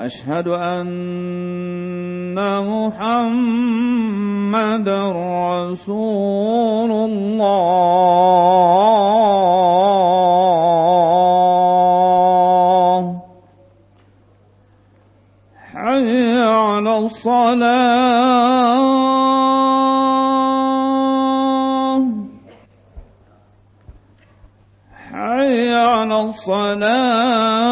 أشهد أن محمد محمد رسول الله حي على الصلاة حي على الصلاة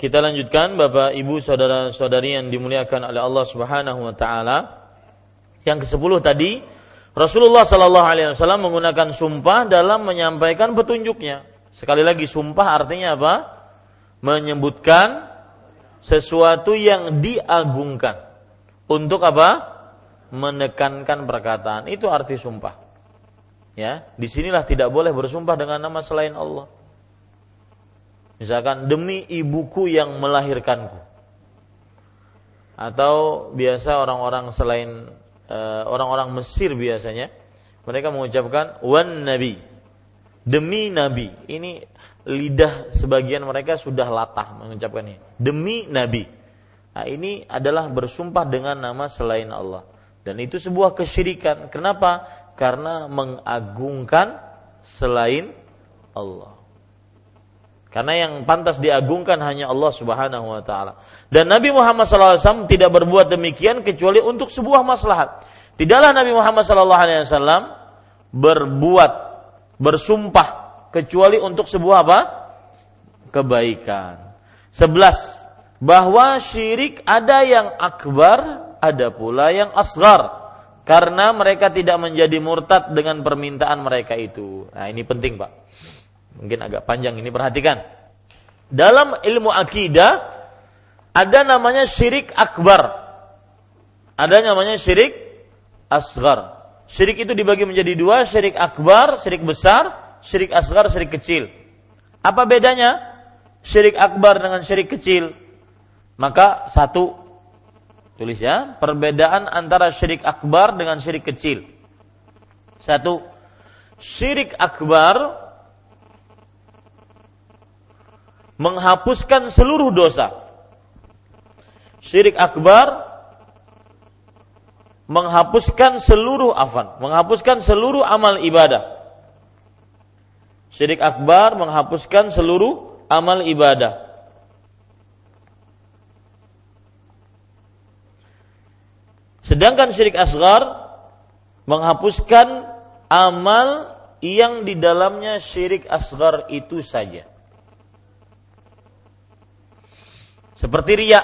Kita lanjutkan, Bapak, Ibu, saudara-saudari yang dimuliakan oleh Allah Subhanahu wa taala. Yang kesepuluh tadi, Rasulullah sallallahu alaihi wasallam menggunakan sumpah dalam menyampaikan petunjuknya. Sekali lagi, sumpah artinya apa? Menyebutkan sesuatu yang diagungkan. Untuk apa? Menekankan perkataan. Itu arti sumpah. Ya, disinilah tidak boleh bersumpah dengan nama selain Allah. Misalkan demi ibuku yang melahirkanku, atau biasa orang-orang selain e, orang-orang Mesir biasanya mereka mengucapkan wan nabi, demi nabi. Ini lidah sebagian mereka sudah latah mengucapkan ini, demi nabi. Nah, ini adalah bersumpah dengan nama selain Allah, dan itu sebuah kesyirikan. Kenapa? Karena mengagungkan selain Allah. Karena yang pantas diagungkan hanya Allah Subhanahu wa taala. Dan Nabi Muhammad sallallahu alaihi wasallam tidak berbuat demikian kecuali untuk sebuah maslahat. Tidaklah Nabi Muhammad sallallahu alaihi wasallam berbuat bersumpah kecuali untuk sebuah apa? Kebaikan. sebelas Bahwa syirik ada yang akbar, ada pula yang asghar. Karena mereka tidak menjadi murtad dengan permintaan mereka itu. Nah, ini penting, Pak. Mungkin agak panjang ini, perhatikan. Dalam ilmu akidah ada namanya syirik akbar, ada namanya syirik asghar. Syirik itu dibagi menjadi dua, syirik akbar, syirik besar, syirik asghar, syirik kecil. Apa bedanya syirik akbar dengan syirik kecil? Maka satu, tulis ya, perbedaan antara syirik akbar dengan syirik kecil. Satu, syirik akbar menghapuskan seluruh dosa. Syirik akbar menghapuskan seluruh afan, menghapuskan seluruh amal ibadah. Syirik akbar menghapuskan seluruh amal ibadah. Sedangkan syirik asghar menghapuskan amal yang di dalamnya syirik asghar itu saja. Seperti riya.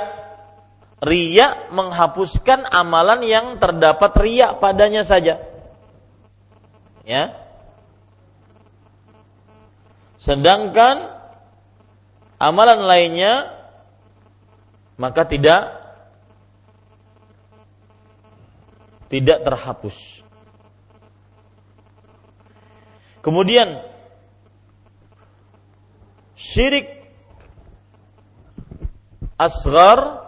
Riya menghapuskan amalan yang terdapat riya padanya saja. Ya. Sedangkan amalan lainnya maka tidak tidak terhapus. Kemudian syirik asghar,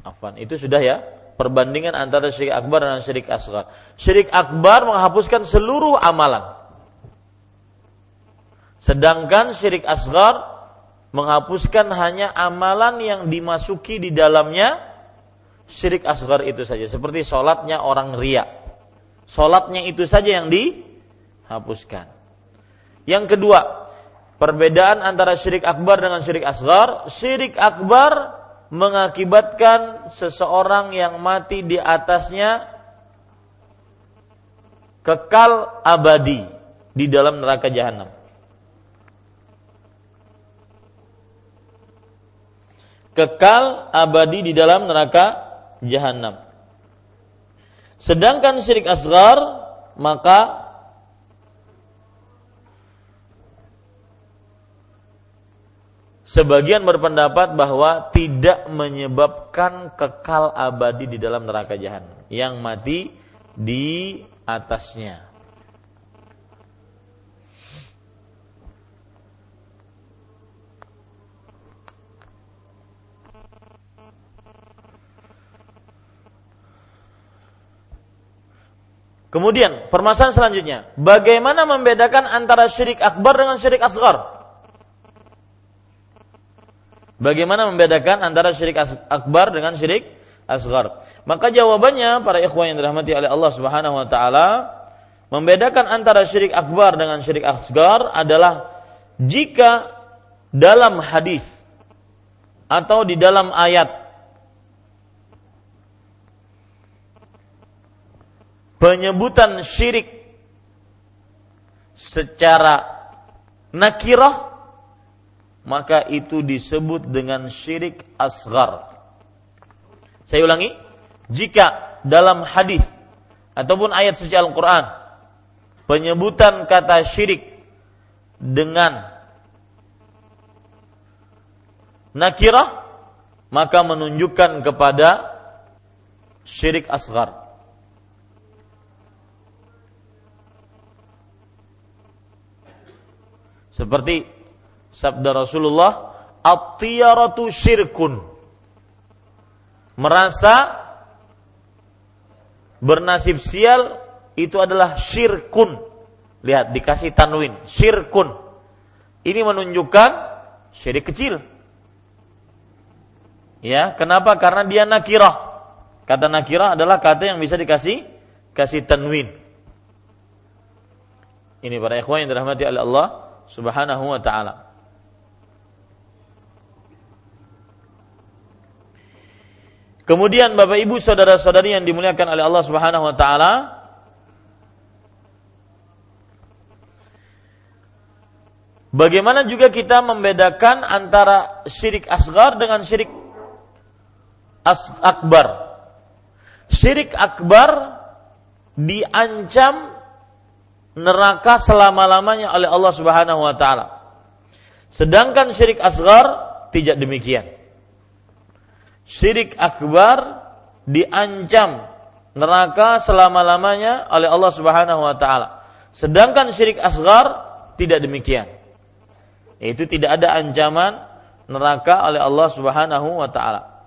afwan, itu sudah ya, perbandingan antara syirik akbar dan syirik asghar. Syirik akbar menghapuskan seluruh amalan. Sedangkan syirik asghar menghapuskan hanya amalan yang dimasuki di dalamnya syirik asghar itu saja. Seperti sholatnya orang riya, sholatnya itu saja yang dihapuskan. Yang kedua, perbedaan antara syirik akbar dengan syirik asghar. Syirik akbar mengakibatkan seseorang yang mati di atasnya kekal abadi di dalam neraka jahanam. Kekal abadi di dalam neraka jahanam. Sedangkan syirik asghar maka sebagian berpendapat bahwa tidak menyebabkan kekal abadi di dalam neraka jahanam yang mati di atasnya. Kemudian permasalahan selanjutnya, bagaimana membedakan antara syirik akbar dengan syirik asghar? Bagaimana membedakan antara syirik akbar dengan syirik asghar? Maka jawabannya, para ikhwan yang dirahmati oleh Allah Subhanahu wa taala, membedakan antara syirik akbar dengan syirik asghar adalah jika dalam hadis atau di dalam ayat penyebutan syirik secara nakirah, maka itu disebut dengan syirik asghar. Saya ulangi, jika dalam hadis ataupun ayat suci Al-Quran penyebutan kata syirik dengan nakirah, maka menunjukkan kepada syirik asghar. Seperti sabda Rasulullah, at-tiyaratu syirkun. Merasa bernasib sial itu adalah syirkun. Lihat, dikasih tanwin, syirkun. Ini menunjukkan syirik kecil. Ya, kenapa? Karena dia nakirah. Kata nakirah adalah kata yang bisa dikasih kasih tanwin. Ini para ikhwan yang dirahmati oleh Allah Subhanahu wa ta'ala. Kemudian Bapak Ibu saudara-saudari yang dimuliakan oleh Allah Subhanahu wa ta'ala, bagaimana juga kita membedakan antara syirik asghar dengan syirik akbar? Syirik akbar diancam neraka selama-lamanya oleh Allah Subhanahu wa ta'ala. Sedangkan syirik asghar tidak demikian. Syirik akbar diancam neraka selama-lamanya oleh Allah Subhanahu wa ta'ala. Sedangkan syirik asghar tidak demikian. Yaitu tidak ada ancaman neraka oleh Allah Subhanahu wa ta'ala.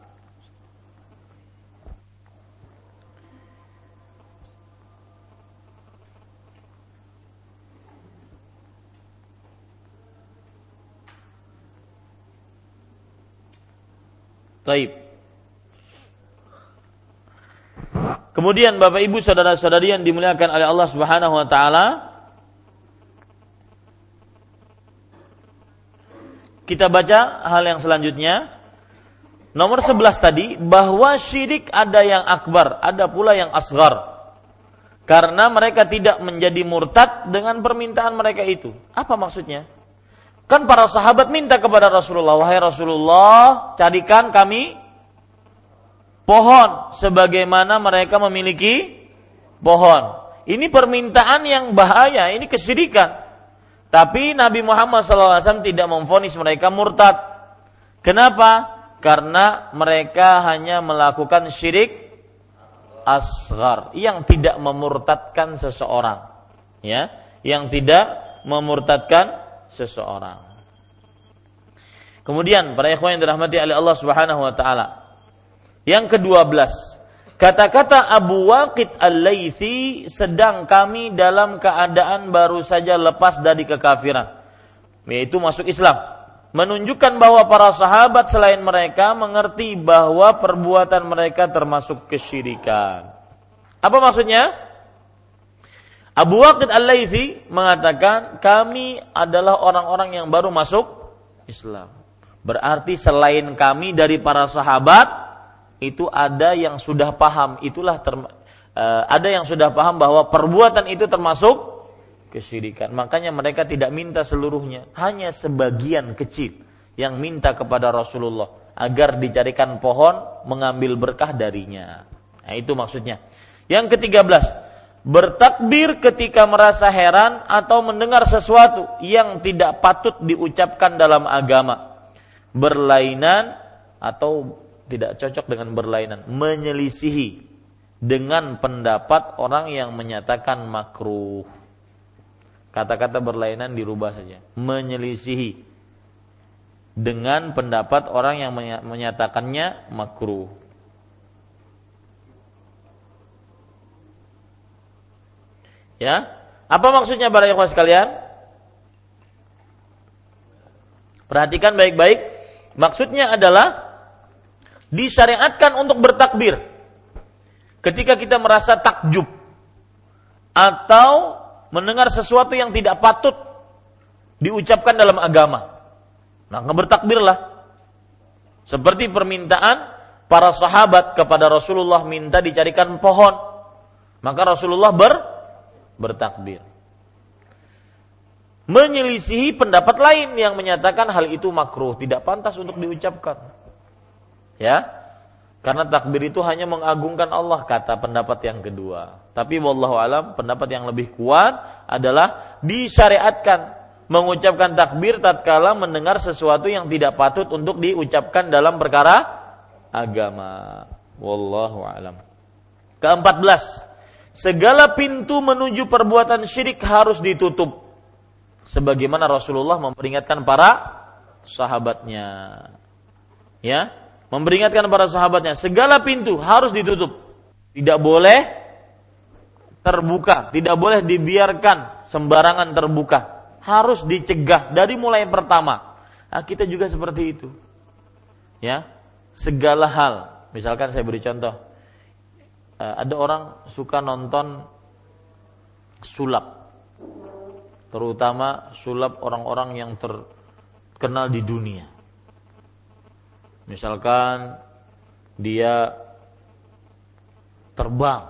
Baik. Kemudian Bapak Ibu saudara-saudari yang dimuliakan oleh Allah Subhanahu wa ta'ala, kita baca hal yang selanjutnya. Nomor sebelas tadi, bahwa syirik ada yang akbar, ada pula yang asghar. Karena mereka tidak menjadi murtad dengan permintaan mereka itu. Apa maksudnya? Kan para sahabat minta kepada Rasulullah, wahai Rasulullah, carikan kami pohon sebagaimana mereka memiliki pohon. Ini permintaan yang bahaya, ini kesyirikan. Tapi Nabi Muhammad shallallahu alaihi wasallam tidak memvonis mereka murtad. Kenapa? Karena mereka hanya melakukan syirik asghar yang tidak memurtadkan seseorang, ya, yang tidak memurtadkan seseorang. Kemudian para ikhwan yang dirahmati oleh Allah Subhanahu wa ta'ala, yang kedua belas, kata-kata Abu Waqid Al-Laitsi, sedang kami dalam keadaan baru saja lepas dari kekafiran, yaitu masuk Islam, menunjukkan bahwa para sahabat selain mereka mengerti bahwa perbuatan mereka termasuk kesyirikan. Apa maksudnya? Abu Waqid Al-Laitsi mengatakan, kami adalah orang-orang yang baru masuk Islam. Berarti selain kami dari para sahabat, itu ada yang sudah paham. Itulah term, ada yang sudah paham bahwa perbuatan itu termasuk kesyirikan. Makanya mereka tidak minta seluruhnya. Hanya sebagian kecil yang minta kepada Rasulullah agar dicarikan pohon mengambil berkah darinya. Nah, itu maksudnya. Yang ketiga belas. Bertakbir ketika merasa heran atau mendengar sesuatu yang tidak patut diucapkan dalam agama. Berlainan atau tidak cocok dengan berlainan. Menyelisihi dengan pendapat orang yang menyatakan makruh. Kata-kata berlainan dirubah saja. Menyelisihi dengan pendapat orang yang menyatakannya makruh. Ya, apa maksudnya para ikhwan sekalian? Perhatikan baik-baik. Maksudnya adalah disyariatkan untuk bertakbir ketika kita merasa takjub atau mendengar sesuatu yang tidak patut diucapkan dalam agama. Maka bertakbirlah. Seperti permintaan para sahabat kepada Rasulullah minta dicarikan pohon. Maka Rasulullah ber bertakbir. Menyelisihi pendapat lain yang menyatakan hal itu makruh, tidak pantas untuk diucapkan. Ya. Karena takbir itu hanya mengagungkan Allah, kata pendapat yang kedua. Tapi wallahu alam, pendapat yang lebih kuat adalah disyariatkan mengucapkan takbir tatkala mendengar sesuatu yang tidak patut untuk diucapkan dalam perkara agama. Wallahu alam. keempat belas, segala pintu menuju perbuatan syirik harus ditutup, sebagaimana Rasulullah memperingatkan para sahabatnya. Ya, memperingatkan para sahabatnya, segala pintu harus ditutup. Tidak boleh terbuka, tidak boleh dibiarkan sembarangan terbuka. Harus dicegah dari mulai pertama. Nah, kita juga seperti itu. Ya, segala hal. Misalkan saya beri contoh. Ada orang suka nonton sulap. terutama sulap orang-orang yang terkenal di dunia. Misalkan dia terbang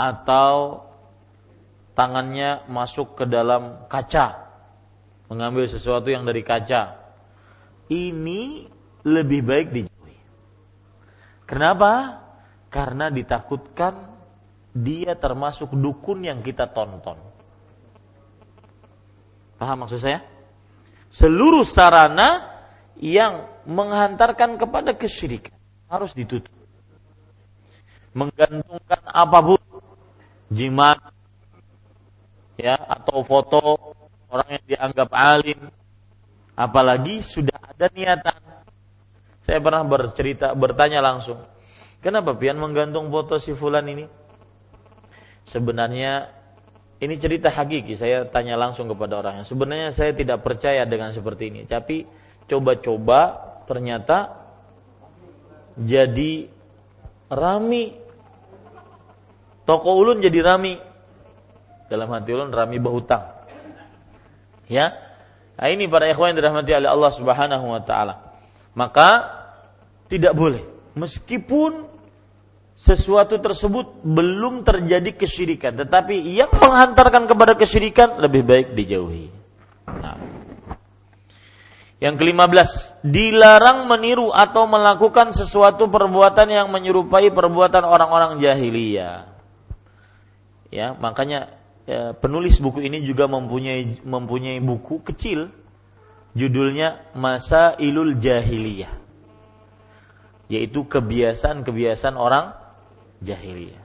atau tangannya masuk ke dalam kaca, mengambil sesuatu yang dari kaca. Ini lebih baik dijauhi. Kenapa? Karena ditakutkan dia termasuk dukun yang kita tonton. Paham maksud saya? Seluruh sarana yang menghantarkan kepada kesyirikan harus ditutup. Menggantungkan apapun, jimat, ya, atau foto orang yang dianggap alim, apalagi sudah ada niatan. Saya pernah bercerita, bertanya langsung, kenapa pian menggantung foto si fulan ini? Sebenarnya ini cerita hakiki, saya tanya langsung kepada orangnya. Sebenarnya saya tidak percaya dengan seperti ini, tapi coba-coba ternyata jadi rami. Toko ulun jadi rami. Dalam hati ulun rami berhutang. Ya. Nah, ini para ikhwan yang dirahmati oleh Allah Subhanahu wa taala. Maka tidak boleh, meskipun sesuatu tersebut belum terjadi kesyirikan, tetapi yang menghantarkan kepada kesyirikan lebih baik dijauhi. Nah. Yang kelima belas, dilarang meniru atau melakukan sesuatu perbuatan yang menyerupai perbuatan orang-orang jahiliyah. Ya, makanya ya, penulis buku ini juga mempunyai mempunyai buku kecil, judulnya Masailul Jahiliyah, yaitu kebiasaan-kebiasaan orang jahiliyah.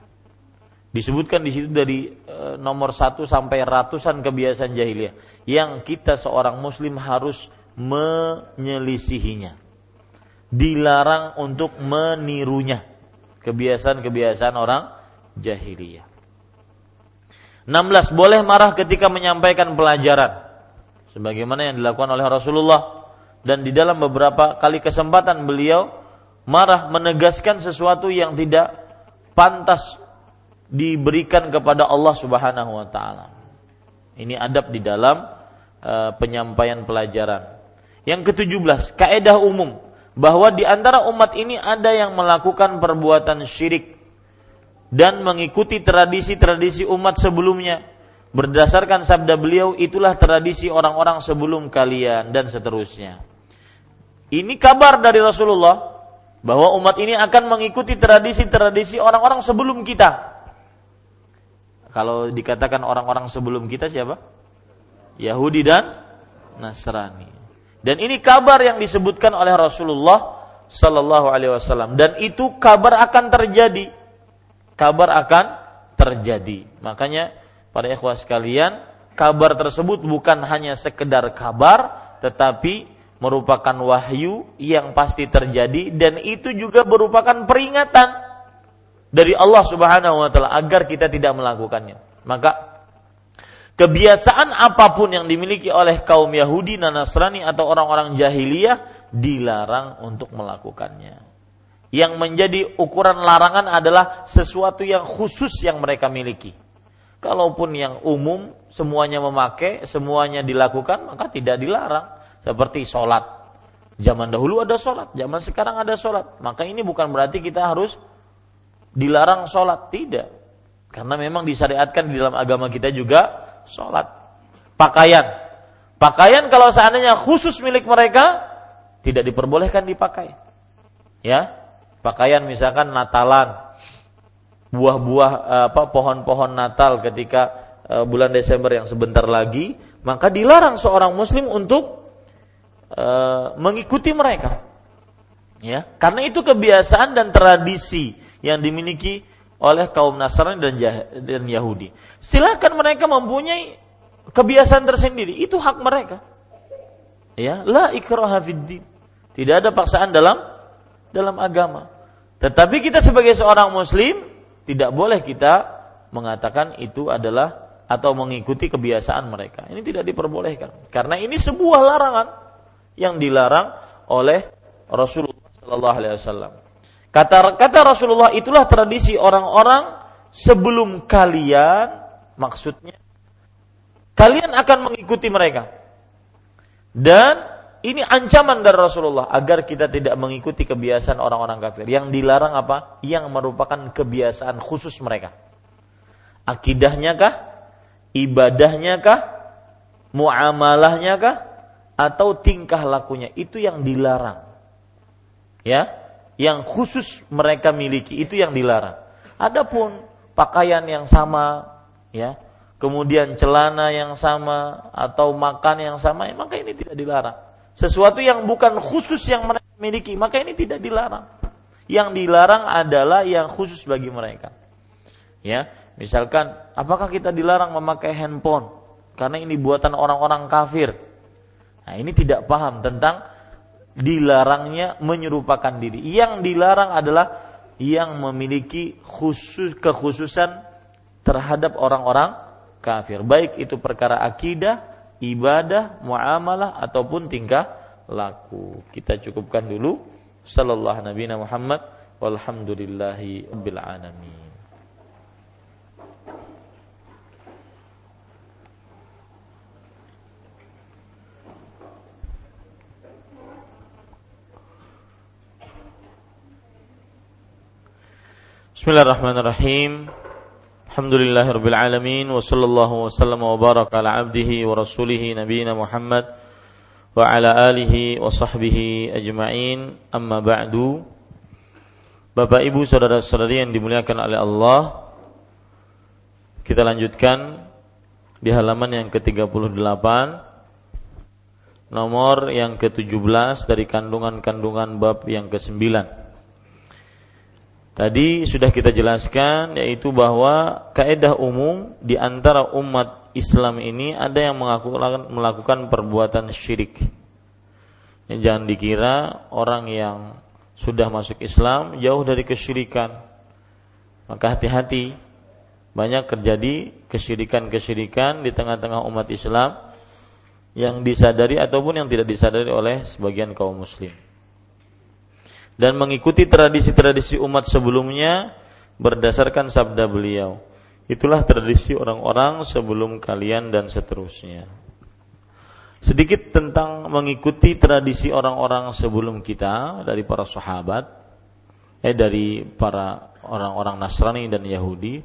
Disebutkan di situ dari e, nomor satu sampai ratusan kebiasaan jahiliyah yang kita seorang muslim harus menyelisihinya. Dilarang untuk menirunya, kebiasaan-kebiasaan orang jahiliyah. enam belas, boleh marah ketika menyampaikan pelajaran, sebagaimana yang dilakukan oleh Rasulullah, dan di dalam beberapa kali kesempatan beliau marah menegaskan sesuatu yang tidak pantas diberikan kepada Allah Subhanahu wa taala. Ini adab di dalam penyampaian pelajaran. Yang ketujuh belas, kaedah umum bahwa di antara umat ini ada yang melakukan perbuatan syirik dan mengikuti tradisi-tradisi umat sebelumnya. Berdasarkan sabda beliau, itulah tradisi orang-orang sebelum kalian, dan seterusnya. Ini kabar dari Rasulullah bahwa umat ini akan mengikuti tradisi-tradisi orang-orang sebelum kita. Kalau dikatakan orang-orang sebelum kita siapa? Yahudi dan Nasrani. Dan ini kabar yang disebutkan oleh Rasulullah sallallahu alaihi wasallam, dan itu kabar akan terjadi. Kabar akan terjadi. Makanya para ikhwah sekalian, kabar tersebut bukan hanya sekedar kabar, tetapi merupakan wahyu yang pasti terjadi, dan itu juga merupakan peringatan dari Allah Subhanahu wa taala agar kita tidak melakukannya. Maka kebiasaan apapun yang dimiliki oleh kaum Yahudi, Nasrani, atau orang-orang jahiliyah dilarang untuk melakukannya. Yang menjadi ukuran larangan adalah sesuatu yang khusus yang mereka miliki. Kalaupun yang umum semuanya memakai, semuanya dilakukan, maka tidak dilarang. Seperti sholat. Zaman dahulu ada sholat, zaman sekarang ada sholat. Maka ini bukan berarti kita harus dilarang sholat. Tidak. Karena memang disyariatkan di dalam agama kita juga sholat. Pakaian, pakaian kalau seandainya khusus milik mereka tidak diperbolehkan dipakai. Ya, pakaian misalkan Natalan, buah-buah apa pohon-pohon Natal ketika uh, bulan Desember yang sebentar lagi, maka dilarang seorang Muslim untuk uh, mengikuti mereka. Ya, karena itu kebiasaan dan tradisi yang dimiliki oleh kaum Nasrani dan, Jah- dan Yahudi. Silakan mereka mempunyai kebiasaan tersendiri, itu hak mereka. Ya, la ikraha fiddin. Tidak ada paksaan dalam dalam agama. Tetapi kita sebagai seorang muslim tidak boleh kita mengatakan itu adalah atau mengikuti kebiasaan mereka. Ini tidak diperbolehkan. Karena ini sebuah larangan yang dilarang oleh Rasulullah sallallahu alaihi wasallam. Kata kata Rasulullah, itulah tradisi orang-orang sebelum kalian, maksudnya kalian akan mengikuti mereka. Dan ini ancaman dari Rasulullah agar kita tidak mengikuti kebiasaan orang-orang kafir. Yang dilarang apa? Yang merupakan kebiasaan khusus mereka. Akidahnya kah? Ibadahnya kah? Muamalahnya kah? Atau tingkah lakunya. Itu yang dilarang. Ya, yang khusus mereka miliki. Itu yang dilarang. Adapun pakaian yang sama, ya, kemudian celana yang sama atau makan yang sama, maka ini tidak dilarang. Sesuatu yang bukan khusus yang mereka miliki, maka ini tidak dilarang. Yang dilarang adalah yang khusus bagi mereka. Ya, misalkan, apakah kita dilarang memakai handphone karena ini buatan orang-orang kafir? Nah, ini tidak paham tentang dilarangnya menyerupakan diri. Yang dilarang adalah yang memiliki khusus kekhususan terhadap orang-orang kafir. Baik itu perkara akidah, ibadah, muamalah ataupun tingkah laku. Kita cukupkan dulu. Sallallahu Nabi Muhammad walhamdulillahi rabbil alamin. Bismillahirrahmanirrahim. Alhamdulillahirabbil alamin wa sallallahu wasallama wa baraka ala abdihi wa rasulih nabiyina Muhammad wa ala alihi wa sahbihi ajma'in. Amma ba'du. Bapak Ibu saudara-saudari yang dimuliakan oleh Allah, kita lanjutkan di halaman yang ke tiga puluh delapan, nomor yang ke tujuh belas dari kandungan-kandungan bab yang ke sembilan. Tadi sudah kita jelaskan, yaitu bahwa kaedah umum di antara umat Islam ini ada yang melakukan, melakukan perbuatan syirik. Jangan dikira orang yang sudah masuk Islam jauh dari kesyirikan. Maka hati-hati, banyak terjadi kesyirikan-kesyirikan di tengah-tengah umat Islam yang disadari ataupun yang tidak disadari oleh sebagian kaum muslim. Dan mengikuti tradisi-tradisi umat sebelumnya berdasarkan sabda beliau. Itulah tradisi orang-orang sebelum kalian dan seterusnya. Sedikit tentang mengikuti tradisi orang-orang sebelum kita dari para sahabat, eh dari para orang-orang Nasrani dan Yahudi.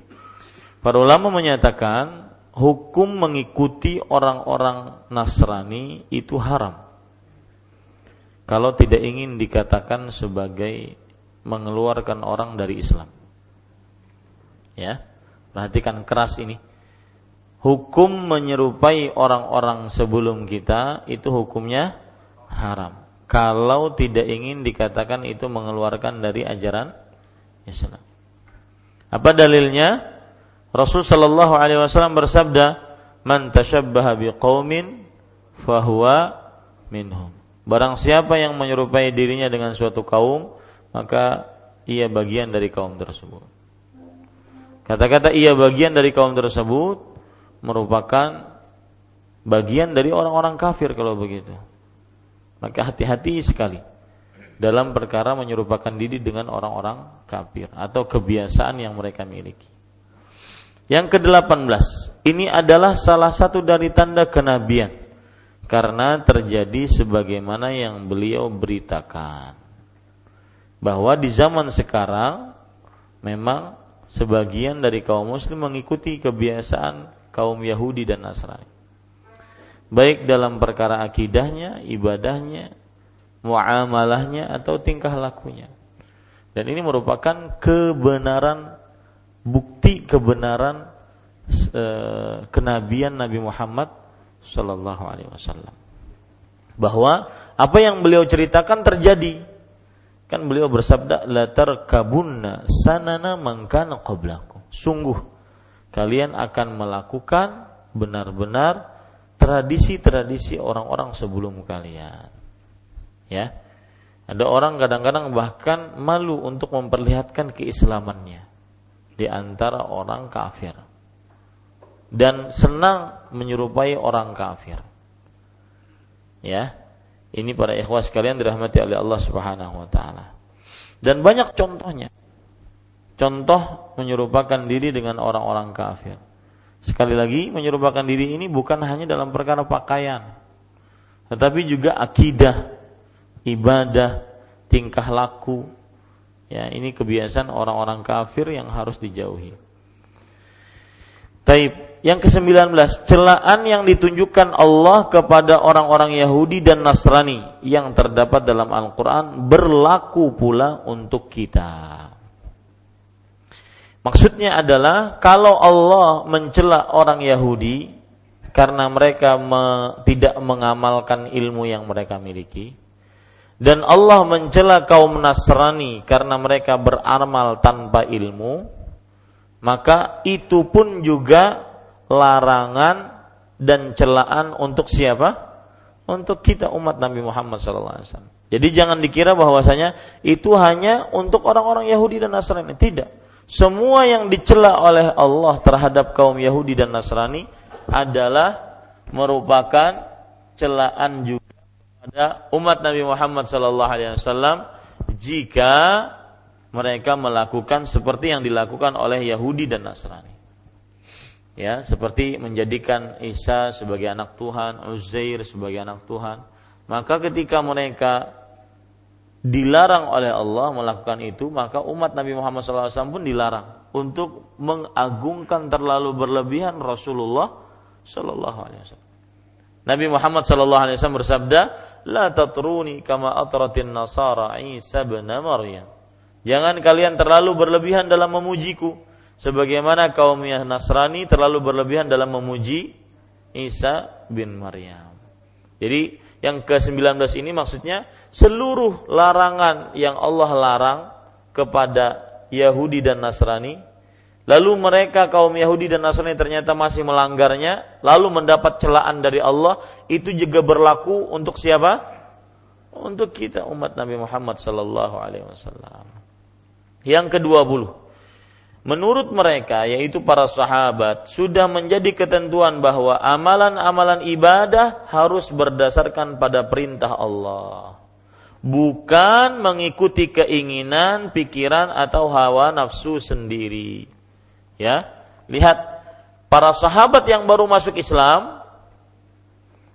Para ulama menyatakan hukum mengikuti orang-orang Nasrani itu haram. Kalau tidak ingin dikatakan sebagai mengeluarkan orang dari Islam. Ya, perhatikan keras ini. Hukum menyerupai orang-orang sebelum kita itu hukumnya haram. Kalau tidak ingin dikatakan itu mengeluarkan dari ajaran Islam. Apa dalilnya? Rasul sallallahu alaihi wasallam bersabda, "Man tasyabbaha biqaumin fahuwa minhum." Barang siapa yang menyerupai dirinya dengan suatu kaum, maka ia bagian dari kaum tersebut. Kata-kata ia bagian dari kaum tersebut merupakan bagian dari orang-orang kafir kalau begitu. Maka hati-hati sekali dalam perkara menyerupakan diri dengan orang-orang kafir atau kebiasaan yang mereka miliki. Yang kedelapan belas, ini adalah salah satu dari tanda kenabian, karena terjadi sebagaimana yang beliau beritakan. Bahwa di zaman sekarang memang sebagian dari kaum muslim mengikuti kebiasaan kaum Yahudi dan Nasrani. Baik dalam perkara akidahnya, ibadahnya, muamalahnya atau tingkah lakunya. Dan ini merupakan kebenaran, bukti kebenaran eh, kenabian Nabi Muhammad sallallahu alaihi wasallam, bahwa apa yang beliau ceritakan terjadi. Kan beliau bersabda, la tarkabunna sanana man kana qablakum, sungguh kalian akan melakukan benar-benar tradisi-tradisi orang-orang sebelum kalian. Ya, ada orang kadang-kadang bahkan malu untuk memperlihatkan keislamannya di antara orang kafir dan senang menyerupai orang kafir. Ya, ini para ikhwah sekalian dirahmati oleh Allah Subhanahu wa taala. Dan banyak contohnya. Contoh menyerupakan diri dengan orang-orang kafir. Sekali lagi, menyerupakan diri ini bukan hanya dalam perkara pakaian, tetapi juga akidah, ibadah, tingkah laku. Ya, ini kebiasaan orang-orang kafir yang harus dijauhi. Taib. Yang kesembilan belas, celaan yang ditunjukkan Allah kepada orang-orang Yahudi dan Nasrani yang terdapat dalam Al-Quran berlaku pula untuk kita. Maksudnya adalah kalau Allah mencela orang Yahudi karena mereka me, tidak mengamalkan ilmu yang mereka miliki, dan Allah mencela kaum Nasrani karena mereka beramal tanpa ilmu, maka itu pun juga larangan dan celaan untuk siapa? Untuk kita umat Nabi Muhammad shallallahu alaihi wasallam. Jadi jangan dikira bahwasanya itu hanya untuk orang-orang Yahudi dan Nasrani. Tidak. Semua yang dicela oleh Allah terhadap kaum Yahudi dan Nasrani adalah merupakan celaan juga pada umat Nabi Muhammad sallallahu alaihi wasallam jika mereka melakukan seperti yang dilakukan oleh Yahudi dan Nasrani. Ya, seperti menjadikan Isa sebagai anak Tuhan, Uzair sebagai anak Tuhan. Maka ketika mereka dilarang oleh Allah melakukan itu, maka umat Nabi Muhammad shallallahu alaihi wasallam pun dilarang untuk mengagungkan terlalu berlebihan Rasulullah shallallahu alaihi wasallam. Nabi Muhammad shallallahu alaihi wasallam bersabda, "La tatruni kama atratin nasara Isa bin Maryam." Jangan kalian terlalu berlebihan dalam memujiku, sebagaimana kaum Nasrani terlalu berlebihan dalam memuji Isa bin Maryam. Jadi yang kesembilan belas ini maksudnya seluruh larangan yang Allah larang kepada Yahudi dan Nasrani, lalu mereka kaum Yahudi dan Nasrani ternyata masih melanggarnya, lalu mendapat celaan dari Allah, itu juga berlaku untuk siapa? Untuk kita umat Nabi Muhammad sallallahu alaihi wasallam. Yang kedua puluh, menurut mereka yaitu para sahabat sudah menjadi ketentuan bahwa amalan-amalan ibadah harus berdasarkan pada perintah Allah, bukan mengikuti keinginan, pikiran atau hawa nafsu sendiri. Ya, lihat para sahabat yang baru masuk Islam,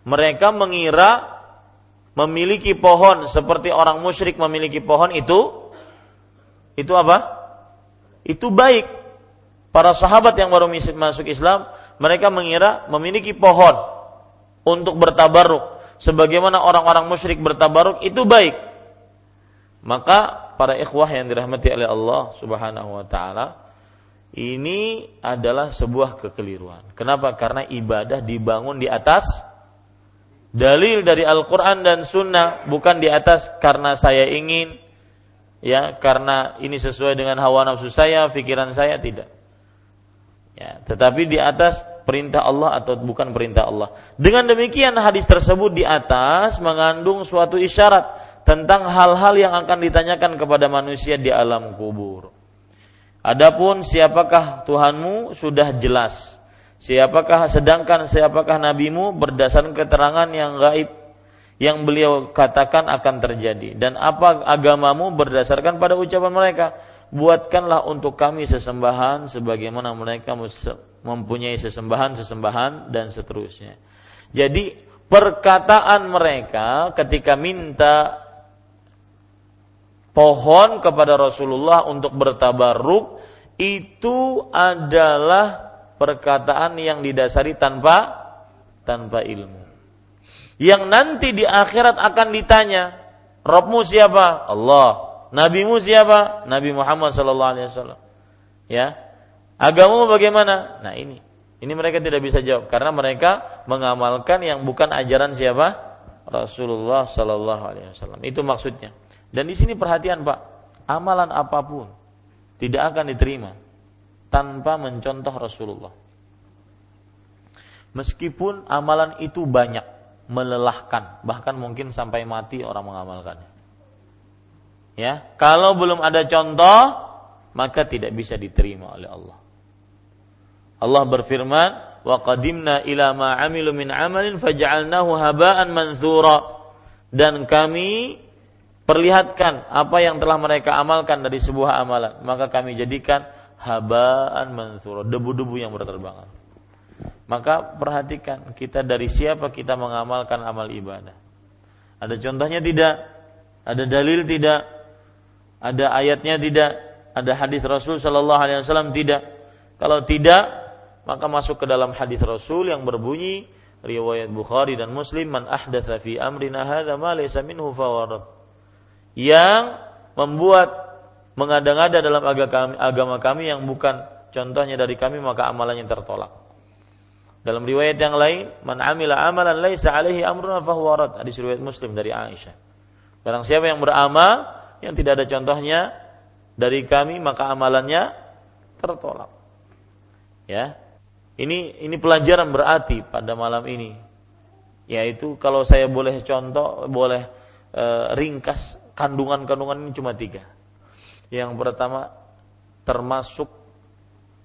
mereka mengira memiliki pohon seperti orang musyrik memiliki pohon itu itu apa? Itu baik. Para sahabat yang baru masuk Islam, mereka mengira memiliki pohon untuk bertabarruk, sebagaimana orang-orang musyrik bertabarruk, itu baik. Maka para ikhwah yang dirahmati oleh Allah subhanahu wa ta'ala, ini adalah sebuah kekeliruan. Kenapa? Karena ibadah dibangun di atas dalil dari Al-Quran dan Sunnah, bukan di atas karena saya ingin, ya, karena ini sesuai dengan hawa nafsu saya, pikiran saya, tidak. Ya, tetapi di atas perintah Allah atau bukan perintah Allah. Dengan demikian hadis tersebut di atas mengandung suatu isyarat tentang hal-hal yang akan ditanyakan kepada manusia di alam kubur. Adapun siapakah Tuhanmu sudah jelas. Siapakah sedangkan siapakah nabimu berdasarkan keterangan yang gaib yang beliau katakan akan terjadi, dan apa agamamu berdasarkan pada ucapan mereka. Buatkanlah untuk kami sesembahan sebagaimana mereka mempunyai sesembahan-sesembahan dan seterusnya. Jadi perkataan mereka ketika minta pohon kepada Rasulullah untuk bertabarruk, itu adalah perkataan yang didasari tanpa tanpa ilmu. Yang nanti di akhirat akan ditanya, Rabbmu siapa? Allah. Nabimu siapa? Nabi Muhammad sallallahu alaihi wasallam. Ya. Agamamu bagaimana? Nah, ini. Ini mereka tidak bisa jawab karena mereka mengamalkan yang bukan ajaran siapa? Rasulullah sallallahu alaihi wasallam. Itu maksudnya. Dan di sini perhatian, Pak. Amalan apapun tidak akan diterima tanpa mencontoh Rasulullah. Meskipun amalan itu banyak, melelahkan, bahkan mungkin sampai mati orang mengamalkannya. Ya, kalau belum ada contoh, maka tidak bisa diterima oleh Allah. Allah berfirman, "Wa qadimna ila ma 'amilu min 'amalin faj'alnahu haba'an manthura." Dan kami perlihatkan apa yang telah mereka amalkan dari sebuah amalan, maka kami jadikan haba'an manthura, debu-debu yang berterbangan. Maka perhatikan kita dari siapa kita mengamalkan amal ibadah. Ada contohnya tidak? Ada dalil tidak? Ada ayatnya tidak? Ada hadis Rasul Sallallahu Alaihi Wasallam tidak? Kalau tidak, maka masuk ke dalam hadis Rasul yang berbunyi riwayat Bukhari dan Muslim, man ahdatsa fi amrina hadza ma laysa minhu fawa rad. Yang membuat mengada-ngada dalam agama kami yang bukan contohnya dari kami, maka amalannya tertolak. Dalam riwayat yang lain, man amila amalan laisa alaihi amruna fahuwa rad. Hadis riwayat Muslim dari Aisyah. Barang siapa yang beramal yang tidak ada contohnya dari kami, maka amalannya tertolak. Ya. Ini ini pelajaran berarti pada malam ini. Yaitu kalau saya boleh contoh, boleh e, ringkas kandungan-kandungan ini cuma tiga. Yang pertama, termasuk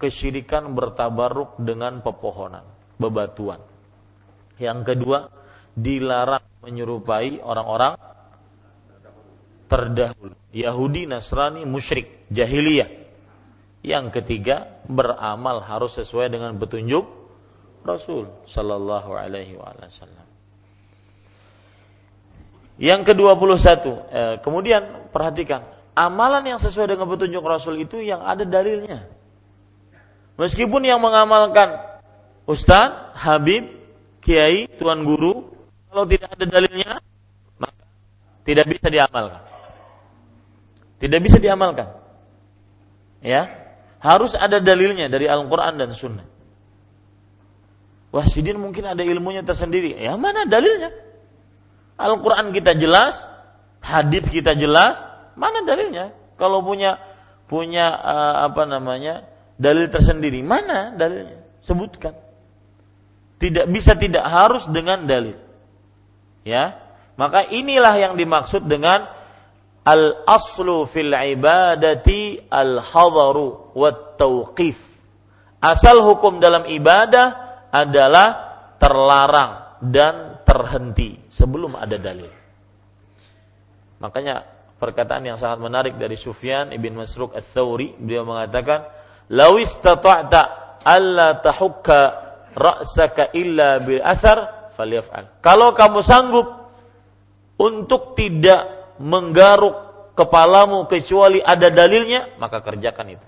kesyirikan bertabaruk dengan pepohonan, bebatuan. Yang kedua, dilarang menyerupai orang-orang terdahulu, Yahudi, Nasrani, musyrik, jahiliyah. Yang ketiga, beramal harus sesuai dengan petunjuk Rasul Sallallahu Alaihi Wasallam. Yang ke dua puluh satu, eh, kemudian perhatikan, amalan yang sesuai dengan petunjuk Rasul itu yang ada dalilnya. Meskipun yang mengamalkan Ustaz, Habib, Kiai, Tuan Guru, kalau tidak ada dalilnya, maka tidak bisa diamalkan. Tidak bisa diamalkan. Ya, harus ada dalilnya dari Al-Quran dan Sunnah. Wah, sidin mungkin ada ilmunya tersendiri. Ya, mana dalilnya? Al-Quran kita jelas, hadis kita jelas, mana dalilnya? Kalau punya punya uh, apa namanya dalil tersendiri, mana dalilnya? Sebutkan. Tidak bisa, tidak harus dengan dalil. Ya. Maka inilah yang dimaksud dengan al-aslu fil ibadati al-hadaru wat-tawqif. Asal hukum dalam ibadah adalah terlarang dan terhenti sebelum ada dalil. Makanya perkataan yang sangat menarik dari Sufyan ibn Masruq al-Thawri, beliau mengatakan, "Law istata'ta alla tahukka ra'saka illa bil athar falyaf'al." Kalau kamu sanggup untuk tidak menggaruk kepalamu kecuali ada dalilnya, maka kerjakan itu.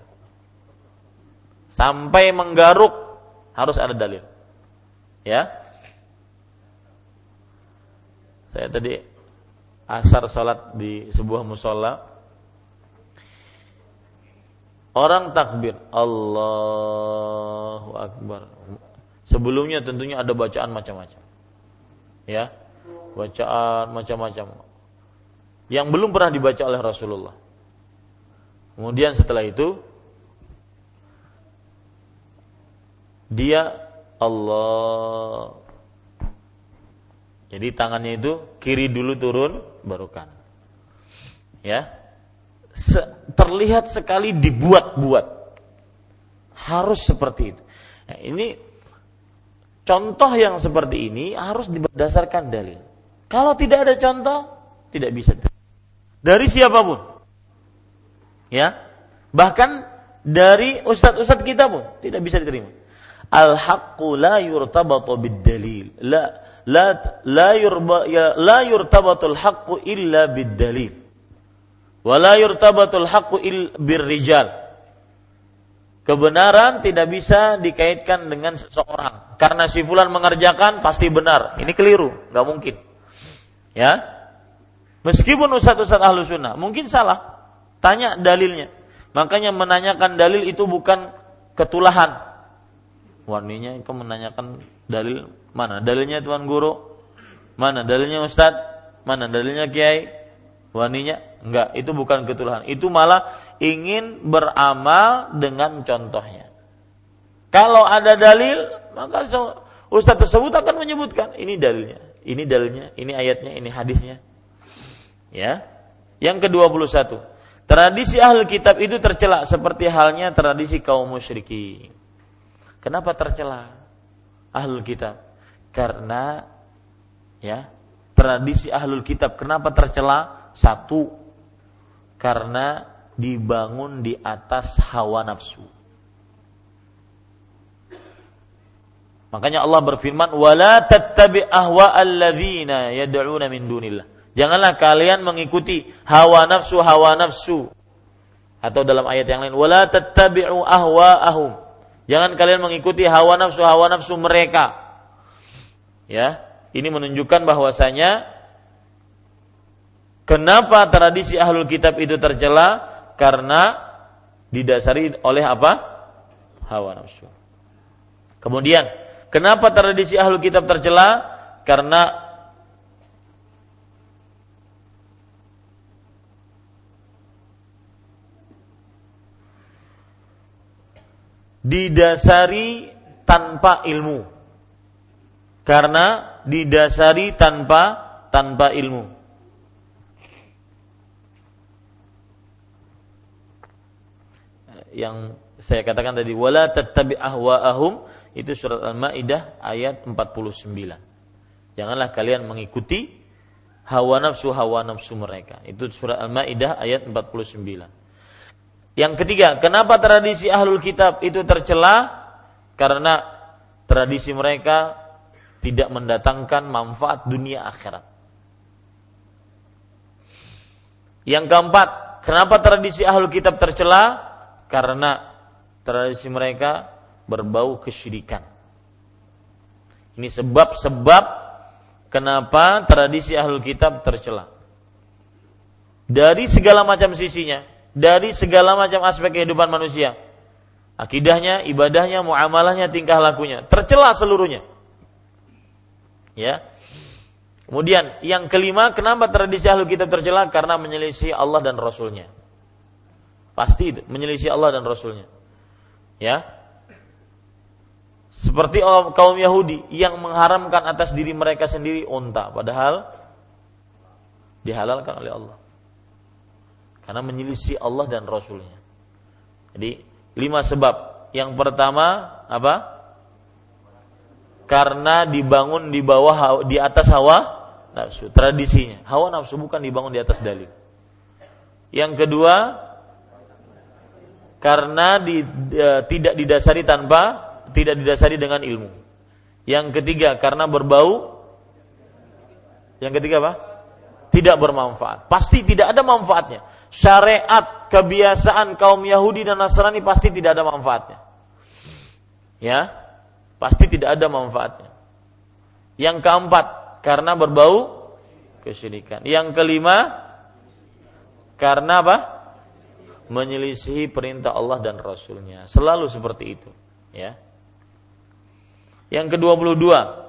Sampai menggaruk harus ada dalil. Ya. Saya tadi asar salat di sebuah musala. Orang takbir, Allahu Akbar. Sebelumnya tentunya ada bacaan macam-macam. Ya. Bacaan macam-macam yang belum pernah dibaca oleh Rasulullah. Kemudian setelah itu dia Allah. Jadi tangannya itu kiri dulu turun baru kanan. Ya. Terlihat sekali dibuat-buat. Harus seperti itu. Nah, ini contoh yang seperti ini harus didasarkan dalil. Kalau tidak ada contoh, tidak bisa dari siapapun, ya, bahkan dari ustadz-ustadz kita pun tidak bisa diterima. Al-haqqu la yurtabatu bid-dalil, la la la yurba ya, la yurtabatul haqqu illa bid-dalil, wa la yurtabatul haqqu il bir-rijal. Kebenaran tidak bisa dikaitkan dengan seseorang. Karena si fulan mengerjakan pasti benar. Ini keliru, nggak mungkin. Ya, meskipun ustadz-ustadz ahlu sunnah mungkin salah. Tanya dalilnya. Makanya menanyakan dalil itu bukan ketulahan. Warninya itu menanyakan dalil, mana dalilnya Tuan Guru, mana dalilnya Ustadz, mana dalilnya Kiai. Warninya enggak, itu bukan ketulahan. Itu malah ingin beramal dengan contohnya. Kalau ada dalil, maka ustaz tersebut akan menyebutkan, ini dalilnya, ini dalilnya, ini ayatnya, ini hadisnya. Ya. Yang ke dua puluh satu, tradisi ahli kitab itu tercela seperti halnya tradisi kaum musyrikin. Kenapa tercela ahli kitab? Karena ya, tradisi ahli kitab kenapa tercela? Satu, karena dibangun di atas hawa nafsu. Makanya Allah berfirman, "Wala tattabi' ahwa'al ladzina yad'una min dunillah." Janganlah kalian mengikuti hawa nafsu hawa nafsu. Atau dalam ayat yang lain, "Wala tattabi'u ahwa'ahum." Jangan kalian mengikuti hawa nafsu hawa nafsu mereka. Ya, ini menunjukkan bahwasanya kenapa tradisi Ahlul Kitab itu tercela? Karena didasari oleh apa? Hawa nafsu. Kemudian, kenapa tradisi Ahlul Kitab tercela? Karena didasari tanpa ilmu. Karena didasari tanpa tanpa ilmu. Yang saya katakan tadi, wala tattabi' ahwa'ahum, itu surat Al-Maidah ayat empat puluh sembilan. Janganlah kalian mengikuti hawa nafsu hawa nafsu mereka. Itu surat Al-Maidah ayat empat puluh sembilan. Yang ketiga, kenapa tradisi Ahlul Kitab itu tercela? Karena tradisi mereka tidak mendatangkan manfaat dunia akhirat. Yang keempat, kenapa tradisi Ahlul Kitab tercela? Karena tradisi mereka berbau kesyirikan. Ini sebab-sebab kenapa tradisi Ahlul Kitab tercela. Dari segala macam sisinya, dari segala macam aspek kehidupan manusia. Akidahnya, ibadahnya, muamalahnya, tingkah lakunya, tercela seluruhnya. Ya. Kemudian yang kelima, kenapa tradisi Ahlul Kitab tercela? Karena menyelisih Allah dan Rasulnya. Pasti itu, menyelisih Allah dan Rasulnya. Ya. Seperti kaum Yahudi yang mengharamkan atas diri mereka sendiri unta, padahal dihalalkan oleh Allah. Karena menyelisih Allah dan Rasulnya. Jadi, lima sebab. Yang pertama, apa? Karena dibangun di bawah, di atas hawa nafsu, tradisinya. Hawa nafsu bukan dibangun di atas dalil. Yang kedua, karena di, e, tidak didasari tanpa, tidak didasari dengan ilmu. Yang ketiga, karena berbau. Yang ketiga apa? Tidak bermanfaat. Pasti tidak ada manfaatnya. Syariat, kebiasaan kaum Yahudi dan Nasrani pasti tidak ada manfaatnya. Ya, pasti tidak ada manfaatnya. Yang keempat, karena berbau kesyirikan. Yang kelima, karena apa? Menyelisihi perintah Allah dan Rasulnya. Selalu seperti itu, ya. Yang kedua puluh dua,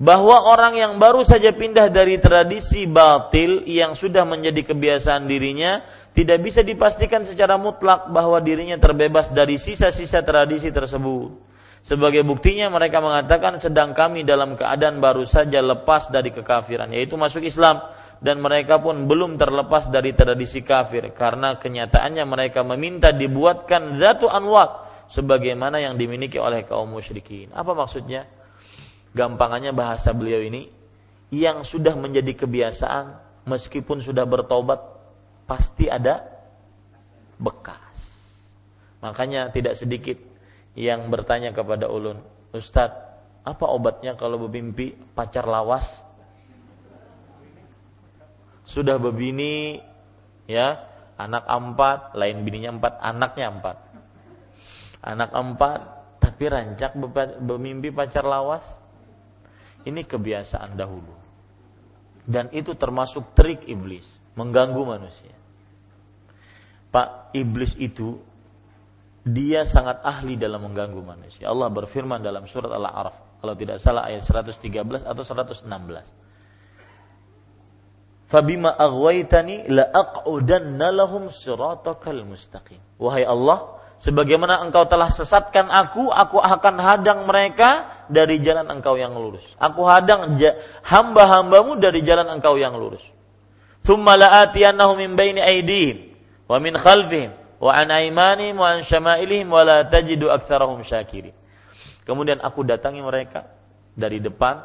bahwa orang yang baru saja pindah dari tradisi batil yang sudah menjadi kebiasaan dirinya, tidak bisa dipastikan secara mutlak bahwa dirinya terbebas dari sisa-sisa tradisi tersebut. Sebagai buktinya mereka mengatakan, sedang kami dalam keadaan baru saja lepas dari kekafiran, yaitu masuk Islam, dan mereka pun belum terlepas dari tradisi kafir, karena kenyataannya mereka meminta dibuatkan zatu anwat sebagaimana yang dimiliki oleh kaum musyrikin. Apa maksudnya? Gampangannya bahasa beliau ini, yang sudah menjadi kebiasaan meskipun sudah bertobat pasti ada bekas. Makanya tidak sedikit yang bertanya kepada ulun, "Ustadz, apa obatnya kalau bermimpi pacar lawas? Sudah berbini, ya, anak empat, lain bininya empat, anaknya empat. Anak empat, tapi rancak bermimpi pacar lawas." Ini kebiasaan dahulu. Dan itu termasuk trik iblis, mengganggu manusia. Pak, iblis itu, dia sangat ahli dalam mengganggu manusia. Allah berfirman dalam surat Al-A'raf, kalau tidak salah ayat seratus tiga belas atau seratus enam belas. Fabima aghwaytani la aq'udanna lahum siratakal mustaqim. Wahai Allah, sebagaimana engkau telah sesatkan aku, aku akan hadang mereka dari jalan engkau yang lurus. Aku hadang hamba-hambamu dari jalan engkau yang lurus. Tsumma la'atiyannahum min baini aydihim wa min khalfihim wa an aymanihim wa an syama'ilihim wa la tajidu aktsarahum syakirin. Kemudian aku datangi mereka dari depan,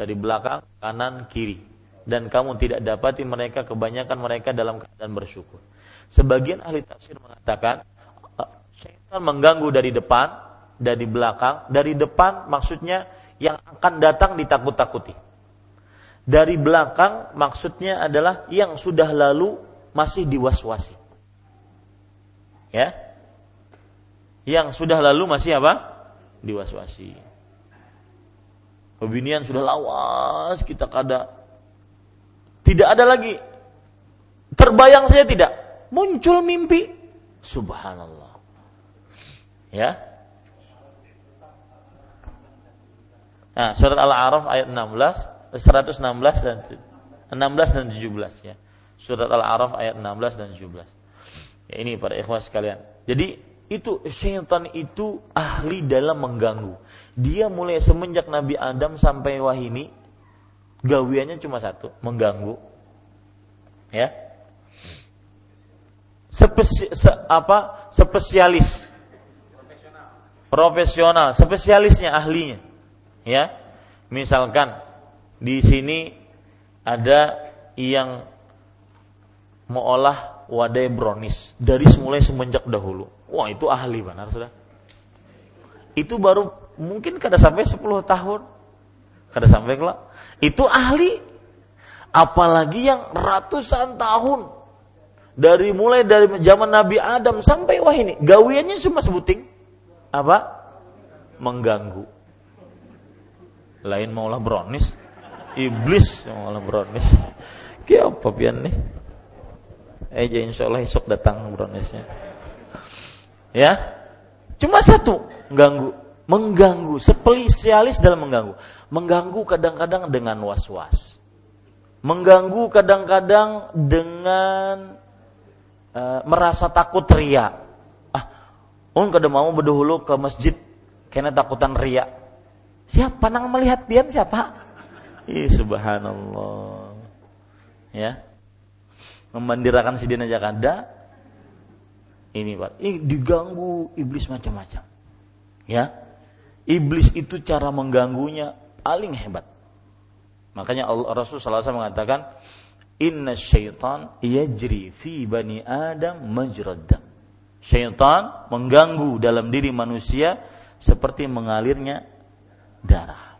dari belakang, kanan, kiri, dan kamu tidak dapati mereka, kebanyakan mereka dalam keadaan bersyukur. Sebagian ahli tafsir mengatakan syaitan mengganggu dari depan, dari belakang. Dari depan maksudnya yang akan datang ditakut-takuti. Dari belakang maksudnya adalah yang sudah lalu masih diwaswasi. Ya. Yang sudah lalu masih apa? Diwaswasi. Pembinian sudah lawas, kita kada. Tidak ada lagi. Terbayang saja tidak. Muncul mimpi. Subhanallah. Ya. Nah, surat Al-A'raf ayat enam belas, seratus enam belas dan enam belas dan tujuh belas ya. Surat Al-A'raf ayat enam belas dan tujuh belas. Ya, ini para ikhwah sekalian. Jadi itu syaitan itu ahli dalam mengganggu. Dia mulai semenjak Nabi Adam sampai wahini gawiannya cuma satu, mengganggu. Ya. Spesi, se, apa? Spesialis. Profesional. Profesional, spesialisnya, ahlinya. Ya, misalkan di sini ada yang mengolah wadai brownies dari mulai semenjak dahulu. Wah, itu ahli benar sudah. Itu baru mungkin kada sampai sepuluh tahun. Kada sampai kelak. Itu ahli. Apalagi yang ratusan tahun. Dari mulai dari zaman Nabi Adam sampai wah ini, gawiannya cuma sebuting apa? Mengganggu. Lain maulah brownies, iblis maulah brownies. Kaya apa pian nih? Eja insyaallah esok datang browniesnya. Ya, cuma satu, mengganggu, mengganggu, spesialis dalam mengganggu, mengganggu kadang-kadang dengan was-was, mengganggu kadang-kadang dengan e, merasa takut ria. Ah, un kada mau bedahulu ke masjid, kena takutan ria. Siapa nang melihat pian siapa? Ih, subhanallah. Ya. Memandirakan sidin aja kada. Ini, Pak. Ini diganggu iblis macam-macam. Ya. Iblis itu cara mengganggunya paling hebat. Makanya Rasul sallallahu alaihi wasallam mengatakan, "Inna syaitan yajri fi bani Adam majrad dam." Syaitan mengganggu dalam diri manusia seperti mengalirnya darah.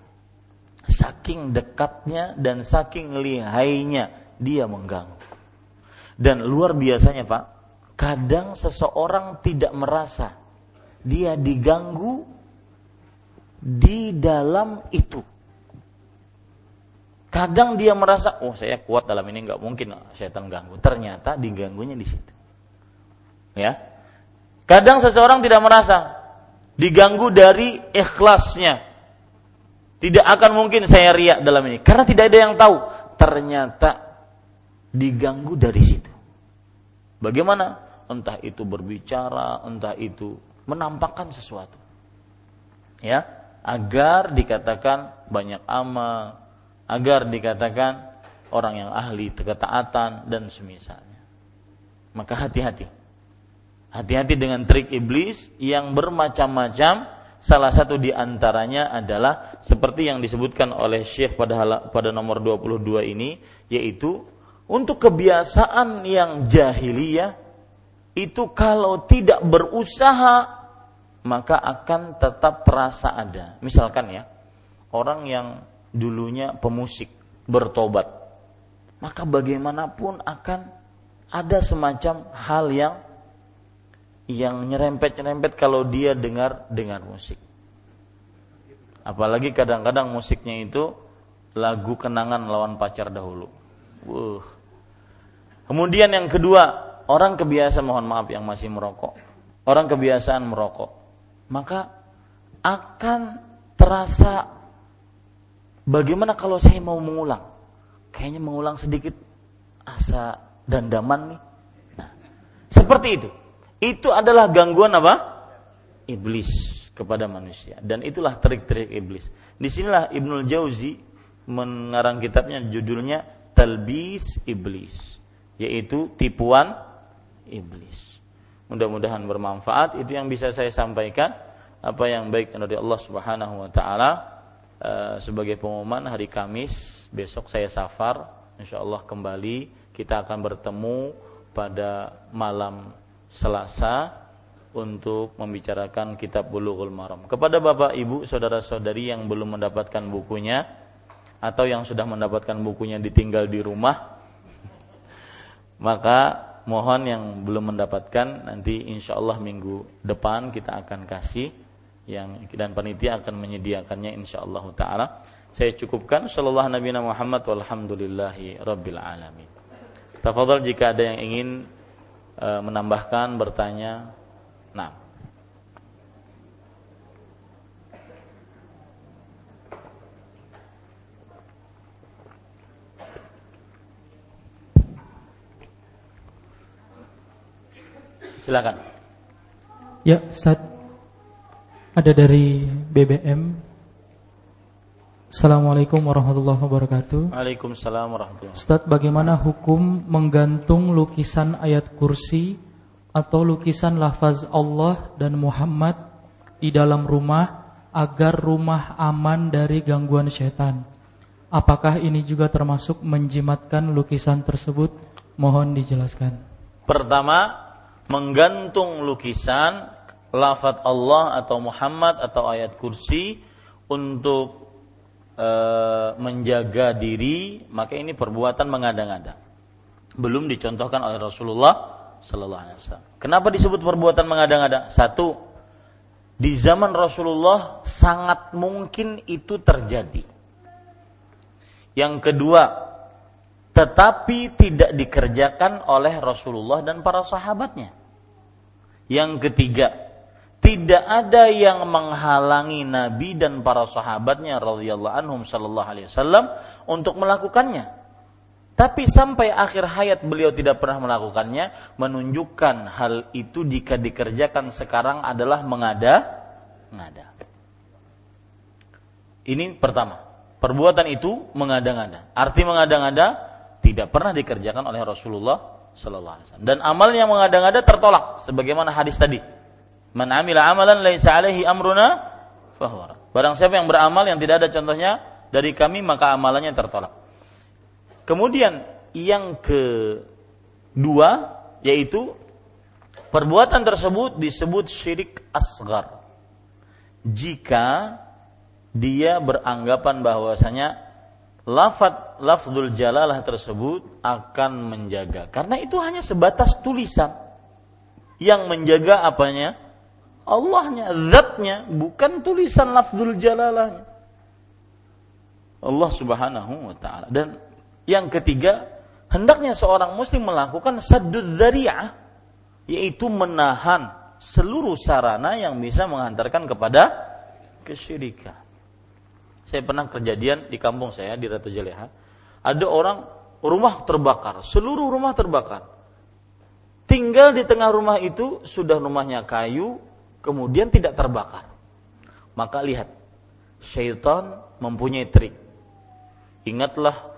Saking dekatnya dan saking lihainya dia mengganggu. Dan luar biasanya, Pak, kadang seseorang tidak merasa dia diganggu di dalam itu. Kadang dia merasa, oh saya kuat dalam ini, nggak mungkin setan ganggu. Ternyata diganggunya di situ. Ya, kadang seseorang tidak merasa diganggu dari ikhlasnya. Tidak akan mungkin saya riak dalam ini. Karena tidak ada yang tahu. Ternyata diganggu dari situ. Bagaimana? Entah itu berbicara, entah itu menampakkan sesuatu. Ya, agar dikatakan banyak amal, agar dikatakan orang yang ahli ketaatan dan semisalnya. Maka hati-hati. Hati-hati dengan trik iblis yang bermacam-macam. Salah satu di antaranya adalah seperti yang disebutkan oleh Syekh pada pada nomor dua puluh dua ini, yaitu untuk kebiasaan yang jahiliyah itu kalau tidak berusaha maka akan tetap terasa ada. Misalkan ya, orang yang dulunya pemusik bertobat, maka bagaimanapun akan ada semacam hal yang yang nyerempet-nyerempet kalau dia dengar dengar musik. Apalagi kadang-kadang musiknya itu lagu kenangan lawan pacar dahulu. Wuh. Kemudian yang kedua, orang kebiasaan, mohon maaf yang masih merokok, orang kebiasaan merokok, maka akan terasa bagaimana kalau saya mau mengulang? Kayaknya mengulang sedikit asa dandaman nih. Nah, seperti itu. Itu adalah gangguan apa? Iblis kepada manusia. Dan itulah trik-trik iblis. Disinilah Ibnul Jauzi mengarang kitabnya judulnya Talbis Iblis, yaitu tipuan iblis. Mudah-mudahan bermanfaat. Itu yang bisa saya sampaikan. Apa yang baik dari Allah Subhanahu Wa Taala. Sebagai pengumuman, hari Kamis besok saya safar. Insya Allah kembali kita akan bertemu pada malam Selasa untuk membicarakan kitab Bulughul Maram. Kepada bapak, ibu, saudara-saudari yang belum mendapatkan bukunya, atau yang sudah mendapatkan bukunya ditinggal di rumah, maka mohon yang belum mendapatkan, nanti insyaallah minggu depan kita akan kasih, yang dan panitia akan menyediakannya insyaallah ta'ala. Saya cukupkan. Sallallahu Nabi Muhammad walhamdulillahi rabbil alamin. Tafadhal jika ada yang ingin e, menambahkan, bertanya. Nah. Silakan. Ya, Ustaz. Ada dari B B M. Assalamualaikum warahmatullahi wabarakatuh. Waalaikumsalam warahmatullahi wabarakatuh. Ustaz, bagaimana hukum menggantung lukisan ayat kursi atau lukisan lafaz Allah dan Muhammad di dalam rumah agar rumah aman dari gangguan setan? Apakah ini juga termasuk menjimatkan lukisan tersebut? Mohon dijelaskan. Pertama, menggantung lukisan lafaz Allah atau Muhammad atau ayat kursi untuk menjaga diri, maka ini perbuatan mengada-ngada. Belum dicontohkan oleh Rasulullah sallallahu alaihi wasallam. Kenapa disebut perbuatan mengada-ngada? Satu, di zaman Rasulullah sangat mungkin itu terjadi. Yang kedua, tetapi tidak dikerjakan oleh Rasulullah dan para sahabatnya. Yang ketiga, tidak ada yang menghalangi Nabi dan para sahabatnya radhiyallahu anhum sallallahu alaihi wasallam untuk melakukannya. Tapi sampai akhir hayat beliau tidak pernah melakukannya, menunjukkan hal itu jika dikerjakan sekarang adalah mengada-ngada. Ini pertama, perbuatan itu mengada-ngada. Arti mengada-ngada tidak pernah dikerjakan oleh Rasulullah sallallahu alaihi wasallam. Dan amalnya mengada-ngada tertolak sebagaimana hadis tadi. Man amila amalan laisa alaihi amruna fahuwa. Barang siapa yang beramal yang tidak ada contohnya dari kami, maka amalannya tertolak. Kemudian yang kedua, yaitu perbuatan tersebut disebut syirik asgar jika dia beranggapan bahwasanya lafaz lafzul jalalah tersebut akan menjaga, karena itu hanya sebatas tulisan. Yang menjaga apanya? Allahnya, zatnya, bukan tulisan lafzul jalalahnya. Allah subhanahu wa ta'ala. Dan yang ketiga, hendaknya seorang muslim melakukan saddud dzari'ah, yaitu menahan seluruh sarana yang bisa menghantarkan kepada kesyirikan. Saya pernah kejadian di kampung saya, di Ratu Jaleha, ada orang rumah terbakar, seluruh rumah terbakar. Tinggal di tengah rumah itu, sudah rumahnya kayu, kemudian tidak terbakar. Maka lihat, syaitan mempunyai trik. Ingatlah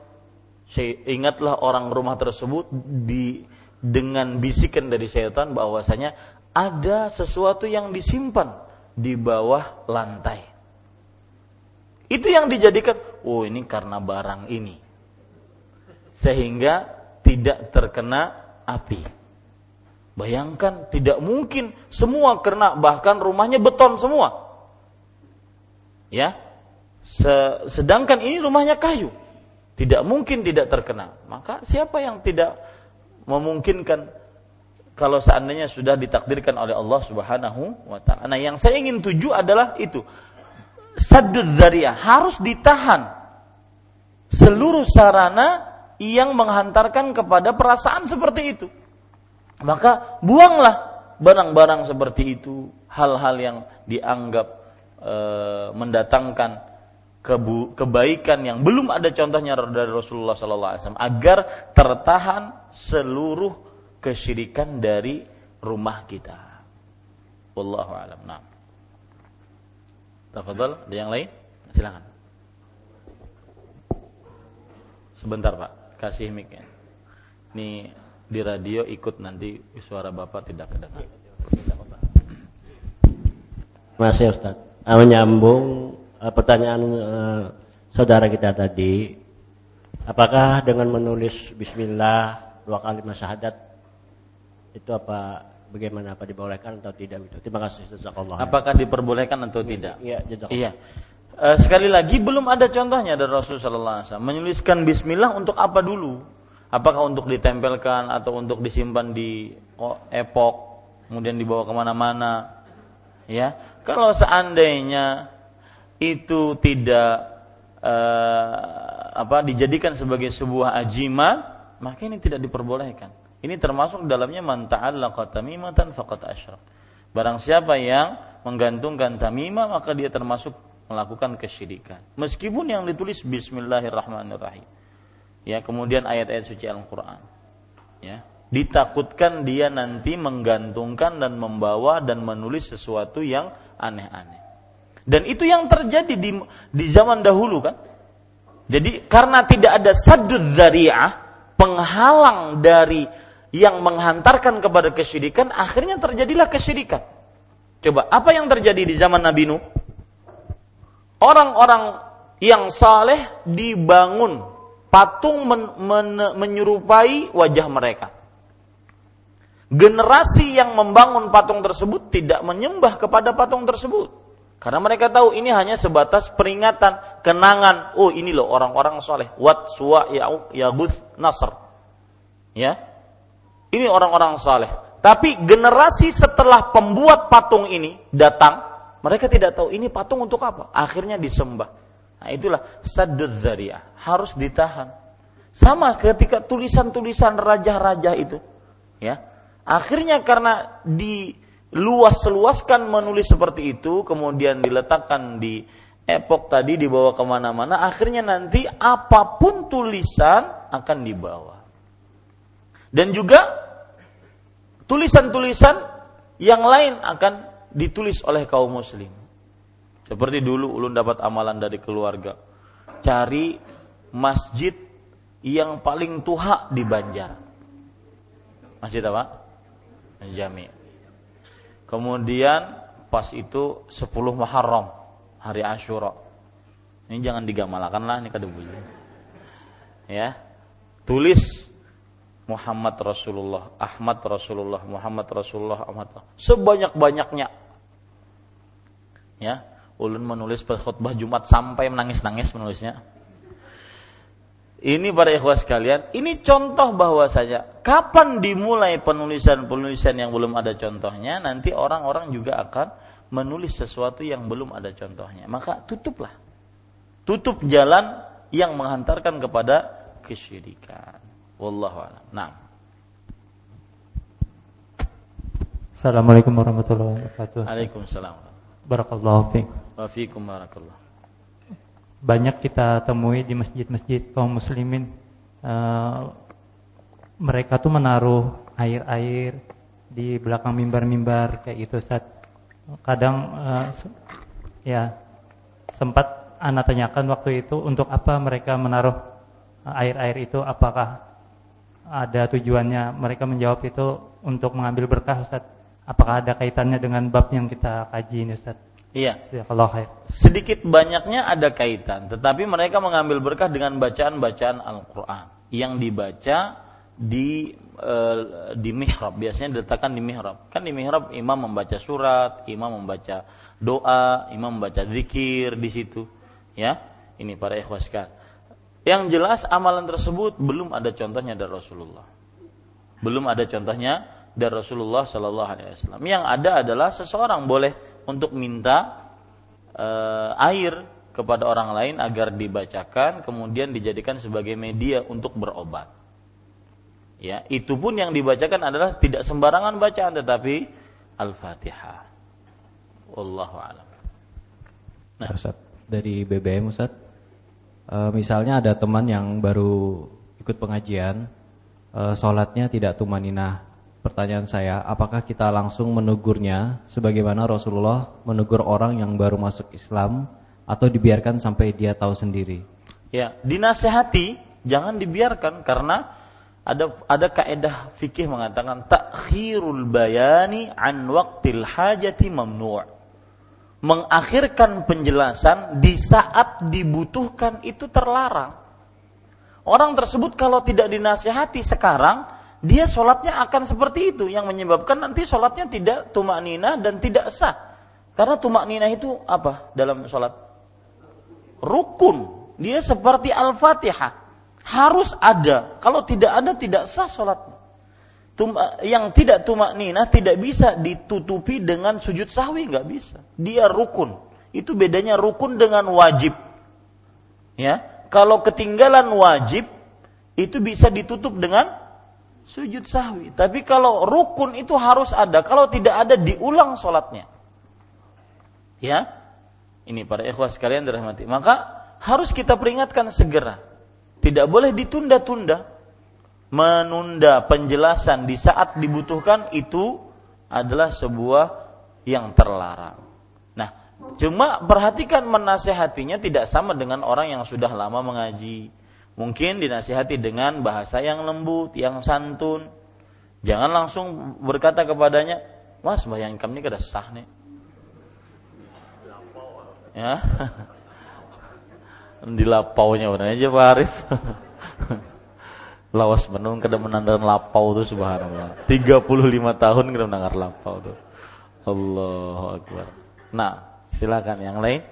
ingatlah orang rumah tersebut di, dengan bisikan dari syaitan bahwasanya ada sesuatu yang disimpan di bawah lantai. Itu yang dijadikan, oh ini karena barang ini, sehingga tidak terkena api. Bayangkan, tidak mungkin semua kena, bahkan rumahnya beton semua. Ya. Sedangkan ini rumahnya kayu. Tidak mungkin tidak terkena. Maka siapa yang tidak memungkinkan kalau seandainya sudah ditakdirkan oleh Allah Subhanahu wa taala. Nah, yang saya ingin tuju adalah itu. Saddud dzari'ah, harus ditahan seluruh sarana yang menghantarkan kepada perasaan seperti itu. Maka buanglah barang-barang seperti itu, hal-hal yang dianggap e, mendatangkan kebu, kebaikan yang belum ada contohnya dari Rasulullah sallallahu alaihi wasallam, agar tertahan seluruh kesyirikan dari rumah kita. Wallahu a'lam. Nah. Tafadhal, ada yang lain? Silakan. Sebentar, Pak. Kasih mic-nya. Ini di radio ikut, nanti suara Bapak tidak kedengar. Masih Ustaz, menyambung pertanyaan eh, saudara kita tadi, apakah dengan menulis bismillah dua kali syahadat itu apa bagaimana, apa dibolehkan atau tidak itu. Terima kasih. Jazakallah. Apakah diperbolehkan atau tidak? Iya, jazakallah. Iya. E, sekali lagi belum ada contohnya dari Rasulullah sallallahu alaihi wasallam. Menuliskan bismillah untuk apa dulu? Apakah untuk ditempelkan atau untuk disimpan di epok kemudian dibawa kemana-mana? Ya. Kalau seandainya itu tidak e, apa dijadikan sebagai sebuah ajimat, maka ini tidak diperbolehkan. Ini termasuk dalamnya man ta'allaqa tamimatan faqad asyrak. Barang siapa yang menggantungkan tamimah, maka dia termasuk melakukan kesyirikan. Meskipun yang ditulis bismillahirrahmanirrahim. Ya, kemudian ayat-ayat suci Al-Qur'an. Ya, ditakutkan dia nanti menggantungkan dan membawa dan menulis sesuatu yang aneh-aneh. Dan itu yang terjadi di di zaman dahulu kan. Jadi karena tidak ada saddud dzari'ah, penghalang dari yang menghantarkan kepada kesyirikan, akhirnya terjadilah kesyirikan. Coba, apa yang terjadi di zaman Nabi Nuh? Orang-orang yang saleh dibangun patung men- men- menyerupai wajah mereka. Generasi yang membangun patung tersebut tidak menyembah kepada patung tersebut. Karena mereka tahu ini hanya sebatas peringatan, kenangan. Oh, ini loh orang-orang saleh. Wat suwa ya'udz Nasr, ya, ini orang-orang saleh. Tapi generasi setelah pembuat patung ini datang, mereka tidak tahu ini patung untuk apa. Akhirnya disembah. Nah, itulah saddud dzari'ah, harus ditahan. Sama ketika tulisan-tulisan raja-raja itu, ya, akhirnya karena diluas-luaskan menulis seperti itu, kemudian diletakkan di epok tadi, dibawa kemana-mana, akhirnya nanti apapun tulisan akan dibawa. Dan juga tulisan-tulisan yang lain akan ditulis oleh kaum muslim. Seperti dulu ulun dapat amalan dari keluarga, cari masjid yang paling tuha di Banjar. Masjid apa? Jami. Kemudian pas itu sepuluh Muharram, hari Asyura. Ini jangan digamalakan lah, ini kadebuli. Ya. Tulis Muhammad Rasulullah, Ahmad Rasulullah, Muhammad Rasulullah, Ahmad. Sebanyak-banyaknya. Ya, ulun menulis pada khutbah Jumat sampai menangis-nangis menulisnya. Ini para ikhwah sekalian, ini contoh bahwasanya kapan dimulai penulisan-penulisan yang belum ada contohnya, nanti orang-orang juga akan menulis sesuatu yang belum ada contohnya. Maka tutuplah. Tutup jalan yang menghantarkan kepada kesyirikan. Wallahu a'lam. Naam. Assalamualaikum warahmatullahi wabarakatuh. Waalaikumsalam. Barakallahu fiik. Wa fiikum barakallah. Banyak kita temui di masjid-masjid kaum muslimin, uh, mereka tuh menaruh air-air di belakang mimbar-mimbar kayak gitu, Ustaz. Kadang uh, ya sempat ana tanyakan waktu itu untuk apa mereka menaruh air-air itu, apakah ada tujuannya? Mereka menjawab itu untuk mengambil berkah, Ustaz. Apakah ada kaitannya dengan bab yang kita kaji ini, Ustaz? Iya. Ya, kalau khair. Sedikit banyaknya ada kaitan, tetapi mereka mengambil berkah dengan bacaan-bacaan Al-Qur'an yang dibaca di di mihrab, biasanya diletakkan di mihrab. Kan di mihrab imam membaca surat, imam membaca doa, imam membaca zikir di situ. Ya, ini para ikhwah sekalian. Yang jelas amalan tersebut belum ada contohnya dari Rasulullah. Belum ada contohnya dari Rasulullah sallallahu alaihi wasallam. Yang ada adalah seseorang boleh untuk minta e, air kepada orang lain agar dibacakan, kemudian dijadikan sebagai media untuk berobat. Ya, itu pun yang dibacakan adalah tidak sembarangan bacaan, tetapi Al-Fatihah. Wallahu a'lam. Nah, Ustaz, dari B B M Ustaz. E, misalnya ada teman yang baru ikut pengajian, e, salatnya tidak tumaninah. Pertanyaan saya, apakah kita langsung menegurnya sebagaimana Rasulullah menegur orang yang baru masuk Islam, atau dibiarkan sampai dia tahu sendiri? Ya, dinasehati, jangan dibiarkan, karena ada ada kaidah fikih mengatakan takhirul bayani an waqtil hajati mamnu'. Mengakhirkan penjelasan di saat dibutuhkan itu terlarang. Orang tersebut kalau tidak dinasihati sekarang, dia sholatnya akan seperti itu, yang menyebabkan nanti sholatnya tidak tumakninah dan tidak sah. Karena tumakninah itu apa dalam sholat? Rukun. Dia seperti Al-Fatihah, harus ada. Kalau tidak ada, tidak sah sholatnya. Yang tidak tumakninah tidak bisa ditutupi dengan sujud sahwi, nggak bisa. Dia rukun. Itu bedanya rukun dengan wajib. Ya, kalau ketinggalan wajib itu bisa ditutup dengan sujud sahwi. Tapi kalau rukun itu harus ada. Kalau tidak ada, diulang sholatnya. Ya, ini para ikhwah sekalian dirahmati. Maka harus kita peringatkan segera. Tidak boleh ditunda-tunda. Menunda penjelasan di saat dibutuhkan itu adalah sebuah yang terlarang. Nah, cuma perhatikan menasehatinya tidak sama dengan orang yang sudah lama mengaji. Mungkin dinasihati dengan bahasa yang lembut, yang santun. Jangan langsung berkata kepadanya, "Mas, bayang kamu ini kada sah nih." Ya. Dilapaunya benar aja Pak Arif. Lawas menung kada menandar lapau tuh, subhanallah. tiga puluh lima tahun kada mendengar lapau tuh. Allahu Akbar. Nah, silakan yang lain.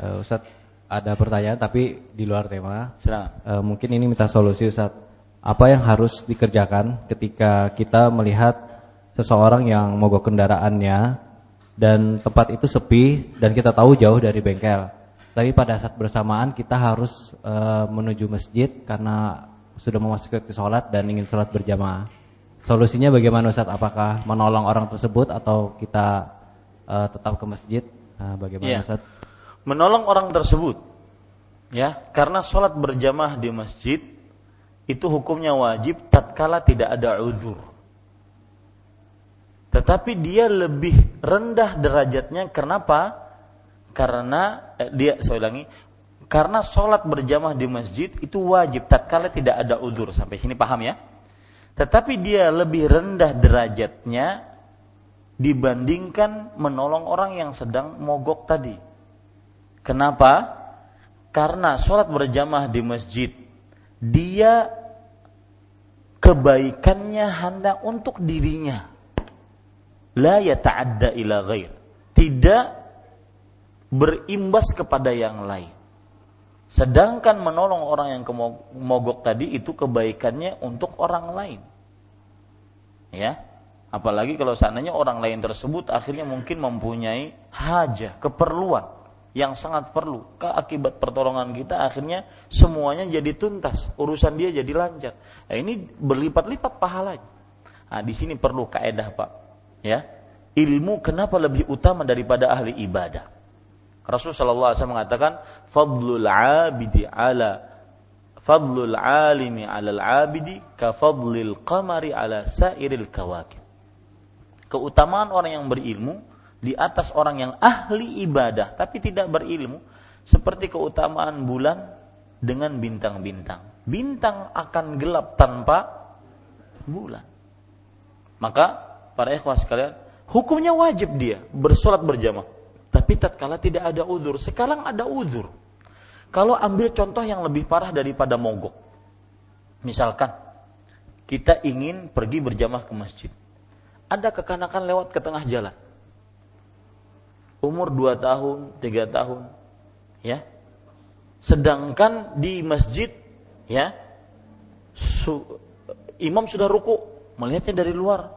Uh, Ustaz, ada pertanyaan tapi di luar tema. Silakan. E, mungkin ini minta solusi Ustaz. Apa yang harus dikerjakan ketika kita melihat seseorang yang mogok kendaraannya dan tempat itu sepi dan kita tahu jauh dari bengkel. Tapi pada saat bersamaan kita harus e, menuju masjid karena sudah memasuki waktu sholat dan ingin sholat berjamaah. Solusinya bagaimana Ustaz? Apakah menolong orang tersebut atau kita e, tetap ke masjid? Nah, bagaimana yeah. Ustaz? Menolong orang tersebut, ya, karena sholat berjamaah di masjid itu hukumnya wajib tatkala tidak ada uzur. Tetapi dia lebih rendah derajatnya. Kenapa? Karena eh, dia saya ulangi, karena sholat berjamaah di masjid itu wajib tatkala tidak ada uzur. Sampai sini paham ya? Tetapi dia lebih rendah derajatnya dibandingkan menolong orang yang sedang mogok tadi. Kenapa? Karena sholat berjamaah di masjid, dia kebaikannya hanya untuk dirinya. La yata'adda ila ghair. Tidak berimbas kepada yang lain. Sedangkan menolong orang yang mogok tadi itu kebaikannya untuk orang lain. Ya. Apalagi kalau seandainya orang lain tersebut akhirnya mungkin mempunyai hajah, keperluan yang sangat perlu. Akibat pertolongan kita akhirnya semuanya jadi tuntas, urusan dia jadi lancar. Nah, ini berlipat-lipat pahalanya. Nah, di sini perlu kaedah Pak, ya. Ilmu kenapa lebih utama daripada ahli ibadah? Rasulullah shallallahu alaihi wasallam mengatakan, "Fadlul 'abidi 'ala fadlul 'alimi 'alal 'abidi ka fadlil qamari 'ala sa'iril kawakib." Keutamaan orang yang berilmu di atas orang yang ahli ibadah tapi tidak berilmu seperti keutamaan bulan dengan bintang-bintang. Bintang akan gelap tanpa bulan. Maka para ikhwah sekalian, hukumnya wajib dia bersolat berjamaah tapi tatkala tidak ada uzur. Sekarang ada uzur. Kalau ambil contoh yang lebih parah daripada mogok, misalkan kita ingin pergi berjamaah ke masjid, ada kekanak-kanakan lewat ke tengah jalan, umur dua tahun, tiga tahun, ya. Sedangkan di masjid, ya, su, imam sudah ruku, melihatnya dari luar.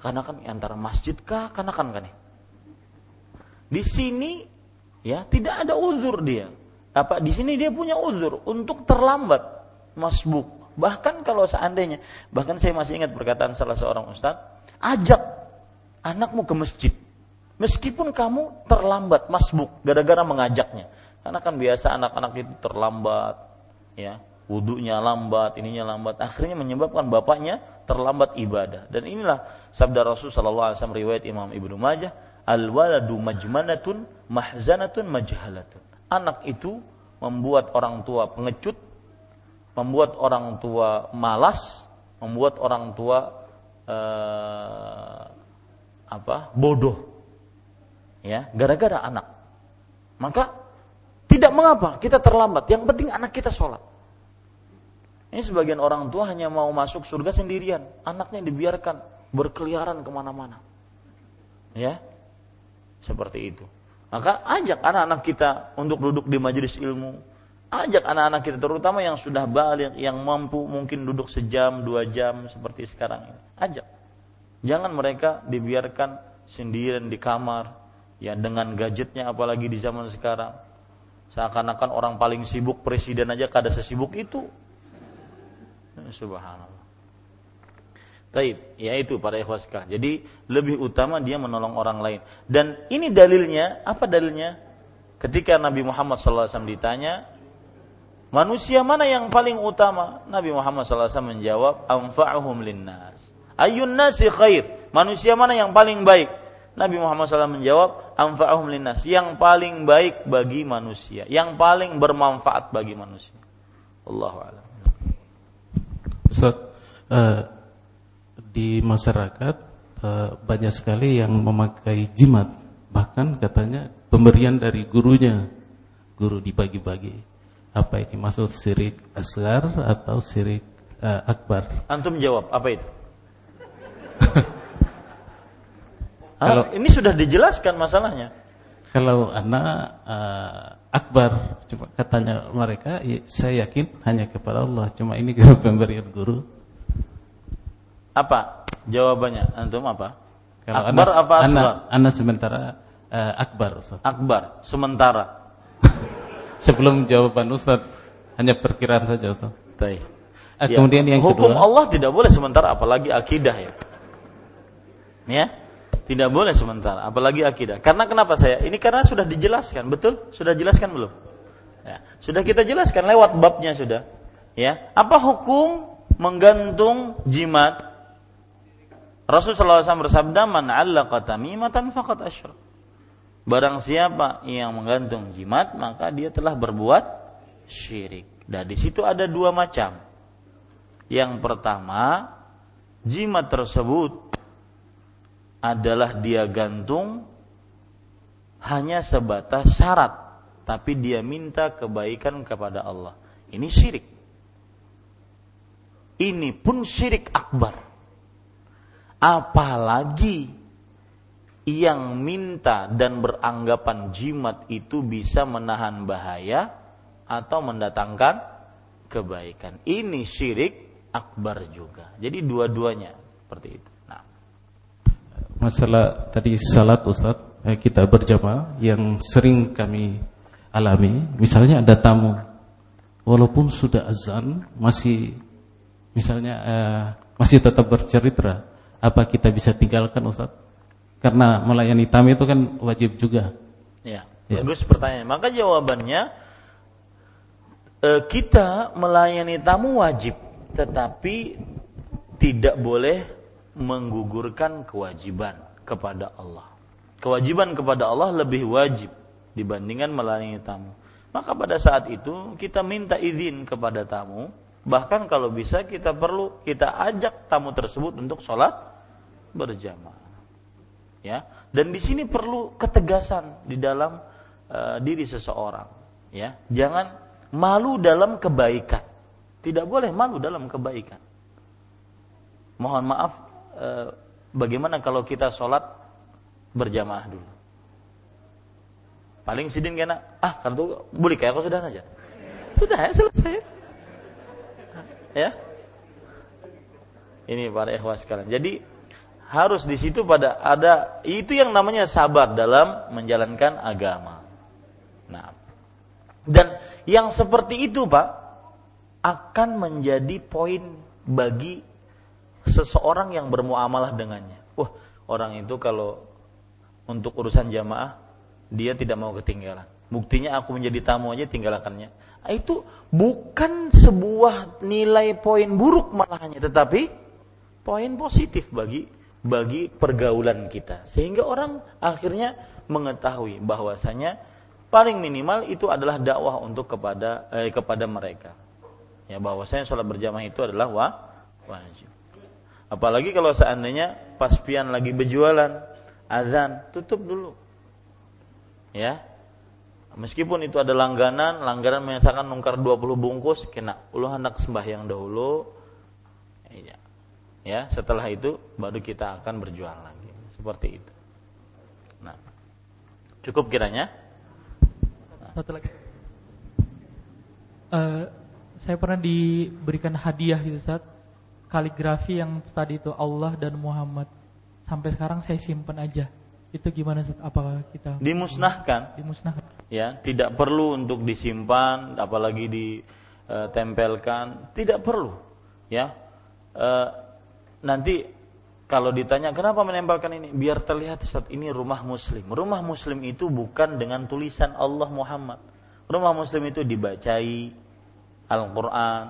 Kanakan antara masjid kah, kanakan kan? Di sini, ya, tidak ada uzur dia. Apa di sini dia punya uzur untuk terlambat masbuk. Bahkan kalau seandainya, bahkan saya masih ingat perkataan salah seorang ustaz, ajak anakmu ke masjid. Meskipun kamu terlambat masbuk gara-gara mengajaknya. Karena kan biasa anak-anak itu terlambat, ya, wudunya lambat, ininya lambat, akhirnya menyebabkan bapaknya terlambat ibadah. Dan inilah sabda Rasul sallallahu alaihi wasallam riwayat Imam Ibnu Majah, al-waladu majmanatun mahzanatun majhalatun. Anak itu membuat orang tua pengecut, membuat orang tua malas, membuat orang tua eh, apa? bodoh. Ya, gara-gara anak. Maka tidak mengapa kita terlambat, yang penting anak kita sholat. Ini sebagian orang tua hanya mau masuk surga sendirian, anaknya dibiarkan berkeliaran kemana-mana, ya, seperti itu. Maka ajak anak-anak kita untuk duduk di majelis ilmu, ajak anak-anak kita terutama yang sudah baligh, yang mampu mungkin duduk sejam, dua jam seperti sekarang ini, ajak. Jangan mereka dibiarkan sendirian di kamar, ya, dengan gadgetnya apalagi di zaman sekarang. Seakan-akan orang paling sibuk, presiden aja kada sesibuk itu. Subhanallah. Taib, yaitu para ikhwah sekalian. Jadi lebih utama dia menolong orang lain. Dan ini dalilnya, apa dalilnya? Ketika Nabi Muhammad sallallahu alaihi wasallam ditanya, manusia mana yang paling utama? Nabi Muhammad sallallahu alaihi wasallam menjawab, anfa'uhum linnas. Ayyun nasi khair? Manusia mana yang paling baik? Nabi Muhammad sallallahu alaihi wasallam menjawab, anfa'uhum linnas. Yang paling baik bagi manusia, yang paling bermanfaat bagi manusia. Allahu a'lam. Ustaz, uh, di masyarakat uh, banyak sekali yang memakai jimat. Bahkan katanya pemberian dari gurunya, guru dibagi-bagi. Apa ini, maksud syirik asghar atau syirik uh, akbar? Antum jawab, apa itu? Kalau, ini sudah dijelaskan masalahnya. Kalau anak uh, akbar, cuma katanya mereka, saya yakin hanya kepada Allah, cuma ini guru pemberian guru. Apa jawabannya antum? Apa kalau akbar, anas, apa asghar? Anak, anak sementara uh, akbar, Ustaz. Akbar sementara. Sebelum jawaban Ustaz, hanya perkiraan saja, Ustaz. Baik. Uh, ya, kemudian yang hukum kedua, hukum Allah tidak boleh sementara, apalagi akidah, ya. Ya, tidak boleh sementara, apalagi akidah. Karena kenapa saya? Ini karena sudah dijelaskan, betul? Sudah jelaskan belum? Ya, sudah kita jelaskan lewat babnya sudah. Ya, apa hukum menggantung jimat? Rasulullah shallallahu alaihi wasallam bersabda, "Man 'allaqa tamimatan faqad asyrak." Barang siapa yang menggantung jimat, maka dia telah berbuat syirik. Dan di situ ada dua macam. Yang pertama, jimat tersebut adalah dia gantung hanya sebatas syarat, tapi dia minta kebaikan kepada Allah. Ini syirik. Ini pun syirik akbar. Apalagi yang minta dan beranggapan jimat itu bisa menahan bahaya atau mendatangkan kebaikan. Ini syirik akbar juga. Jadi dua-duanya seperti itu. Masalah tadi salat, Ustaz, kita berjamaah, yang sering kami alami, misalnya ada tamu, walaupun sudah azan, masih misalnya eh, masih tetap bercerita. Apa kita bisa tinggalkan, Ustaz? Karena melayani tamu itu kan wajib juga. Ya, ya. Bagus pertanyaan. Maka jawabannya, eh, kita melayani tamu wajib, tetapi tidak boleh menggugurkan kewajiban kepada Allah. Kewajiban kepada Allah lebih wajib dibandingkan melayani tamu. Maka pada saat itu kita minta izin kepada tamu, bahkan kalau bisa kita perlu kita ajak tamu tersebut untuk sholat berjamaah. Ya, dan di sini perlu ketegasan di dalam uh, diri seseorang. Ya, jangan malu dalam kebaikan. Tidak boleh malu dalam kebaikan. Mohon maaf. Bagaimana kalau kita sholat berjamaah dulu? Paling sidin kena, ah kartu boleh kayak aku sudah aja. Sudah ya selesai. Ya. Ini para ikhwah sekalian. Jadi harus di situ pada ada itu yang namanya sabar dalam menjalankan agama. Nah. Dan yang seperti itu, Pak, akan menjadi poin bagi seseorang yang bermuamalah dengannya. Wah, orang itu kalau untuk urusan jamaah dia tidak mau ketinggalan. Buktinya aku menjadi tamu aja tinggalkannya. Itu bukan sebuah nilai poin buruk malahnya, tetapi poin positif bagi bagi pergaulan kita. Sehingga orang akhirnya mengetahui bahwasanya paling minimal itu adalah dakwah untuk kepada eh, kepada mereka. Ya, bahwasanya sholat berjamaah itu adalah wah, wajib. Apalagi kalau seandainya pas pian lagi berjualan, azan, tutup dulu. Ya. Meskipun itu ada langganan, langganan menyatakan nungkar dua puluh bungkus, kena uluh hendak sembahyang dahulu. Ya, setelah itu baru kita akan berjual lagi. Seperti itu. Nah, cukup kiranya. Nah. Satu lagi. Uh, saya pernah diberikan hadiah gitu Ustaz. Kaligrafi yang tadi itu Allah dan Muhammad. Sampai sekarang saya simpen aja. Itu gimana Ustaz? Apakah kita dimusnahkan? Dimusnahkan. Ya, tidak perlu untuk disimpan, apalagi ditempelkan, tidak perlu. Ya, e, nanti kalau ditanya kenapa menempelkan ini, biar terlihat Ustaz, ini rumah Muslim. Rumah Muslim itu bukan dengan tulisan Allah Muhammad. Rumah Muslim itu dibacai Al-Quran,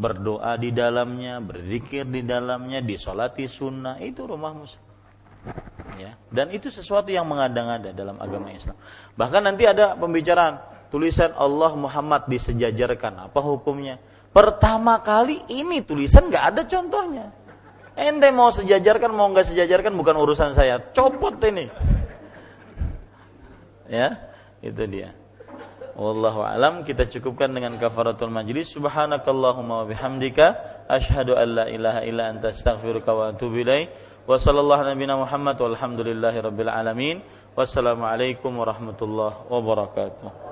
berdoa di dalamnya, berzikir di dalamnya, disolati sunnah, itu rumah Muslim. Ya, dan itu sesuatu yang mengada-ngada dalam agama Islam. Bahkan nanti ada pembicaraan tulisan Allah Muhammad disejajarkan, apa hukumnya? Pertama kali ini tulisan nggak ada contohnya. Ente mau sejajarkan mau nggak sejajarkan bukan urusan saya. Copot ini. Ya, itu dia. Wallahu a'lam. Kita cukupkan dengan kafaratul majlis. Subhanakallahumma wa bihamdika asyhadu an la ilaha illa anta astaghfiruka wa atubu ilaik. Wassallallahu nabiyana Muhammad walhamdulillahi rabbil alamin. Wassalamualaikum warahmatullahi wabarakatuh.